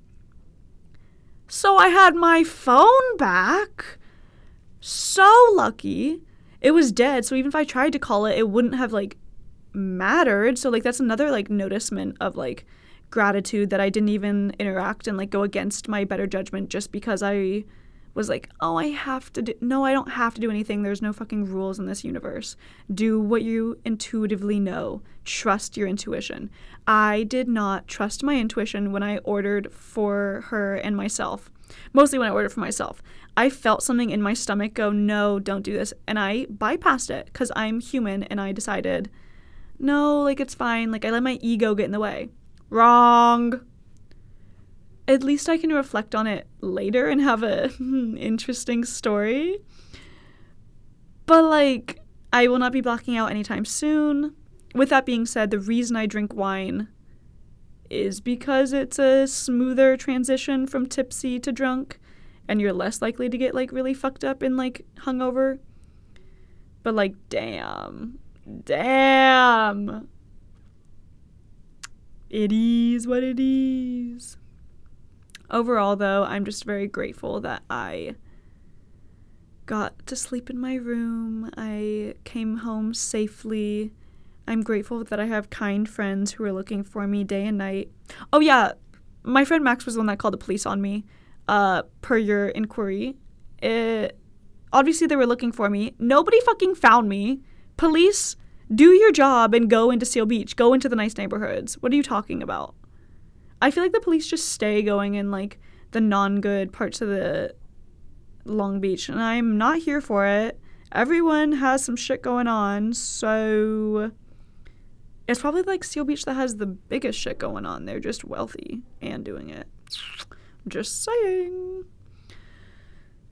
So I had my phone back. So lucky. It was dead, so even if I tried to call it, it wouldn't have, like, mattered. So, like, that's another, like, noticement of, like, gratitude that I didn't even interact and, like, go against my better judgment just because I was like, oh, I have to do... No, I don't have to do anything. There's no fucking rules in this universe. Do what you intuitively know. Trust your intuition. I did not trust my intuition when I ordered for her and myself. Mostly when I ordered for myself. I felt something in my stomach go, no, don't do this. And I bypassed it because I'm human and I decided, no, like, it's fine. Like, I let my ego get in the way. Wrong. At least I can reflect on it later and have a interesting story. But, like, I will not be blacking out anytime soon. With that being said, the reason I drink wine is because it's a smoother transition from tipsy to drunk, and you're less likely to get, like, really fucked up and, like, hungover. But, like, damn. Damn. It is what it is. Overall, though, I'm just very grateful that I got to sleep in my room. I came home safely. I'm grateful that I have kind friends who are looking for me day and night. Oh, yeah. My friend Max was the one that called the police on me, uh, per your inquiry. It, obviously, they were looking for me. Nobody fucking found me. Police, do your job and go into Seal Beach. Go into the nice neighborhoods. What are you talking about? I feel like the police just stay going in, like, the non-good parts of the Long Beach, and I'm not here for it. Everyone has some shit going on, so... It's probably, like, Seal Beach that has the biggest shit going on. They're just wealthy and doing it. Just saying.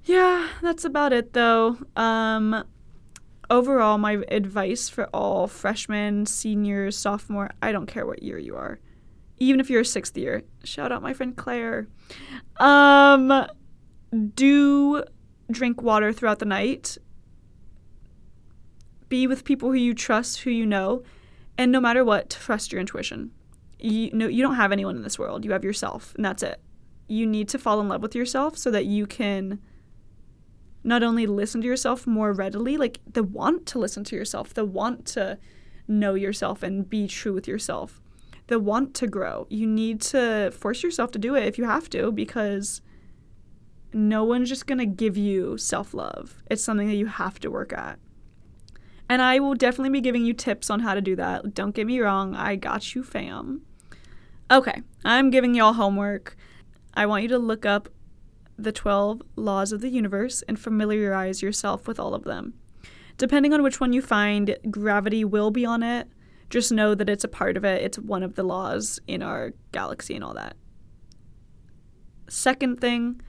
Yeah, that's about it, though. Um, overall, my advice for all freshmen, seniors, sophomore, I don't care what year you are. Even if you're a sixth year. Shout out my friend Claire. Um, do drink water throughout the night. Be with people who you trust, who you know. And no matter what, trust your intuition. You know, you don't have anyone in this world. You have yourself, and that's it. You need to fall in love with yourself so that you can not only listen to yourself more readily, like the want to listen to yourself, the want to know yourself and be true with yourself, the want to grow. You need to force yourself to do it if you have to, because no one's just going to give you self-love. It's something that you have to work at. And I will definitely be giving you tips on how to do that. Don't get me wrong. I got you, fam. Okay, I'm giving y'all homework. I want you to look up the twelve laws of the universe and familiarize yourself with all of them. Depending on which one you find, gravity will be on it. Just know that it's a part of it. It's one of the laws in our galaxy and all that. Second thing,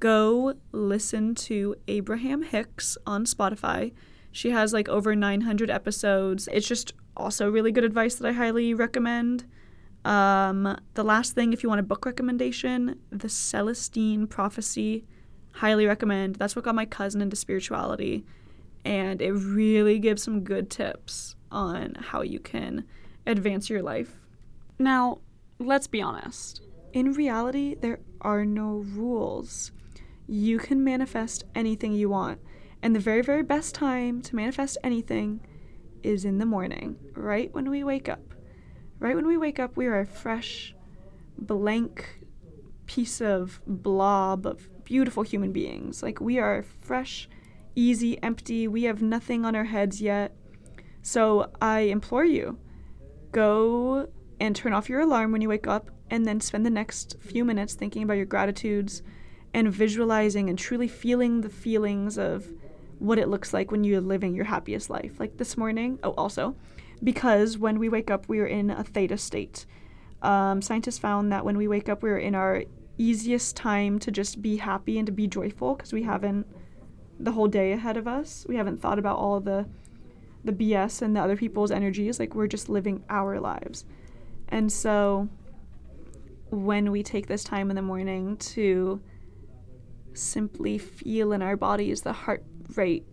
go listen to Abraham Hicks on Spotify. She has, like, over nine hundred episodes. It's just also really good advice that I highly recommend. Um, the last thing, if you want a book recommendation, The Celestine Prophecy, highly recommend. That's what got my cousin into spirituality, and it really gives some good tips on how you can advance your life. Now, let's be honest. In reality, there are no rules. You can manifest anything you want. And the very, very best time to manifest anything is in the morning, right when we wake up. Right when we wake up, we are a fresh, blank piece of blob of beautiful human beings. Like, we are fresh, easy, empty. We have nothing on our heads yet. So I implore you, go and turn off your alarm when you wake up, and then spend the next few minutes thinking about your gratitudes and visualizing and truly feeling the feelings of what it looks like when you're living your happiest life. Like this morning, oh, also, because when we wake up, we are in a theta state. Um, scientists found that when we wake up, we're in our easiest time to just be happy and to be joyful, because we haven't the whole day ahead of us. We haven't thought about all the, the B S and the other people's energies. Like, we're just living our lives. And so when we take this time in the morning to simply feel in our bodies the heart rate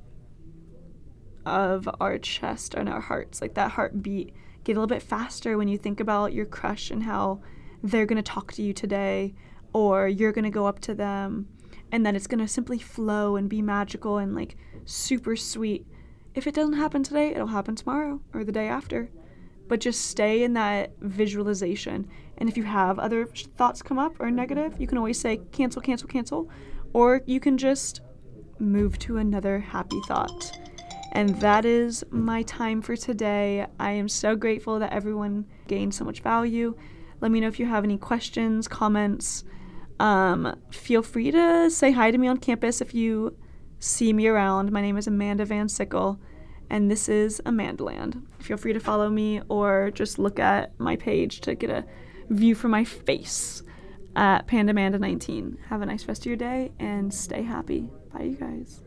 of our chest and our hearts, like that heartbeat. Get a little bit faster when you think about your crush and how they're going to talk to you today, or you're going to go up to them and then it's going to simply flow and be magical and like super sweet. If it doesn't happen today, it'll happen tomorrow or the day after. But just stay in that visualization. And if you have other thoughts come up or negative, you can always say cancel, cancel, cancel. Or you can just move to another happy thought. And that is my time for today. I am so grateful that everyone gained so much value. Let me know if you have any questions, comments. Um, feel free to say hi to me on campus if you see me around. My name is Amanda Van Sickle, and this is Amanda Land. Feel free to follow me or just look at my page to get a view from my face at pandamanda nineteen. Have a nice rest of your day and stay happy. Bye, you guys.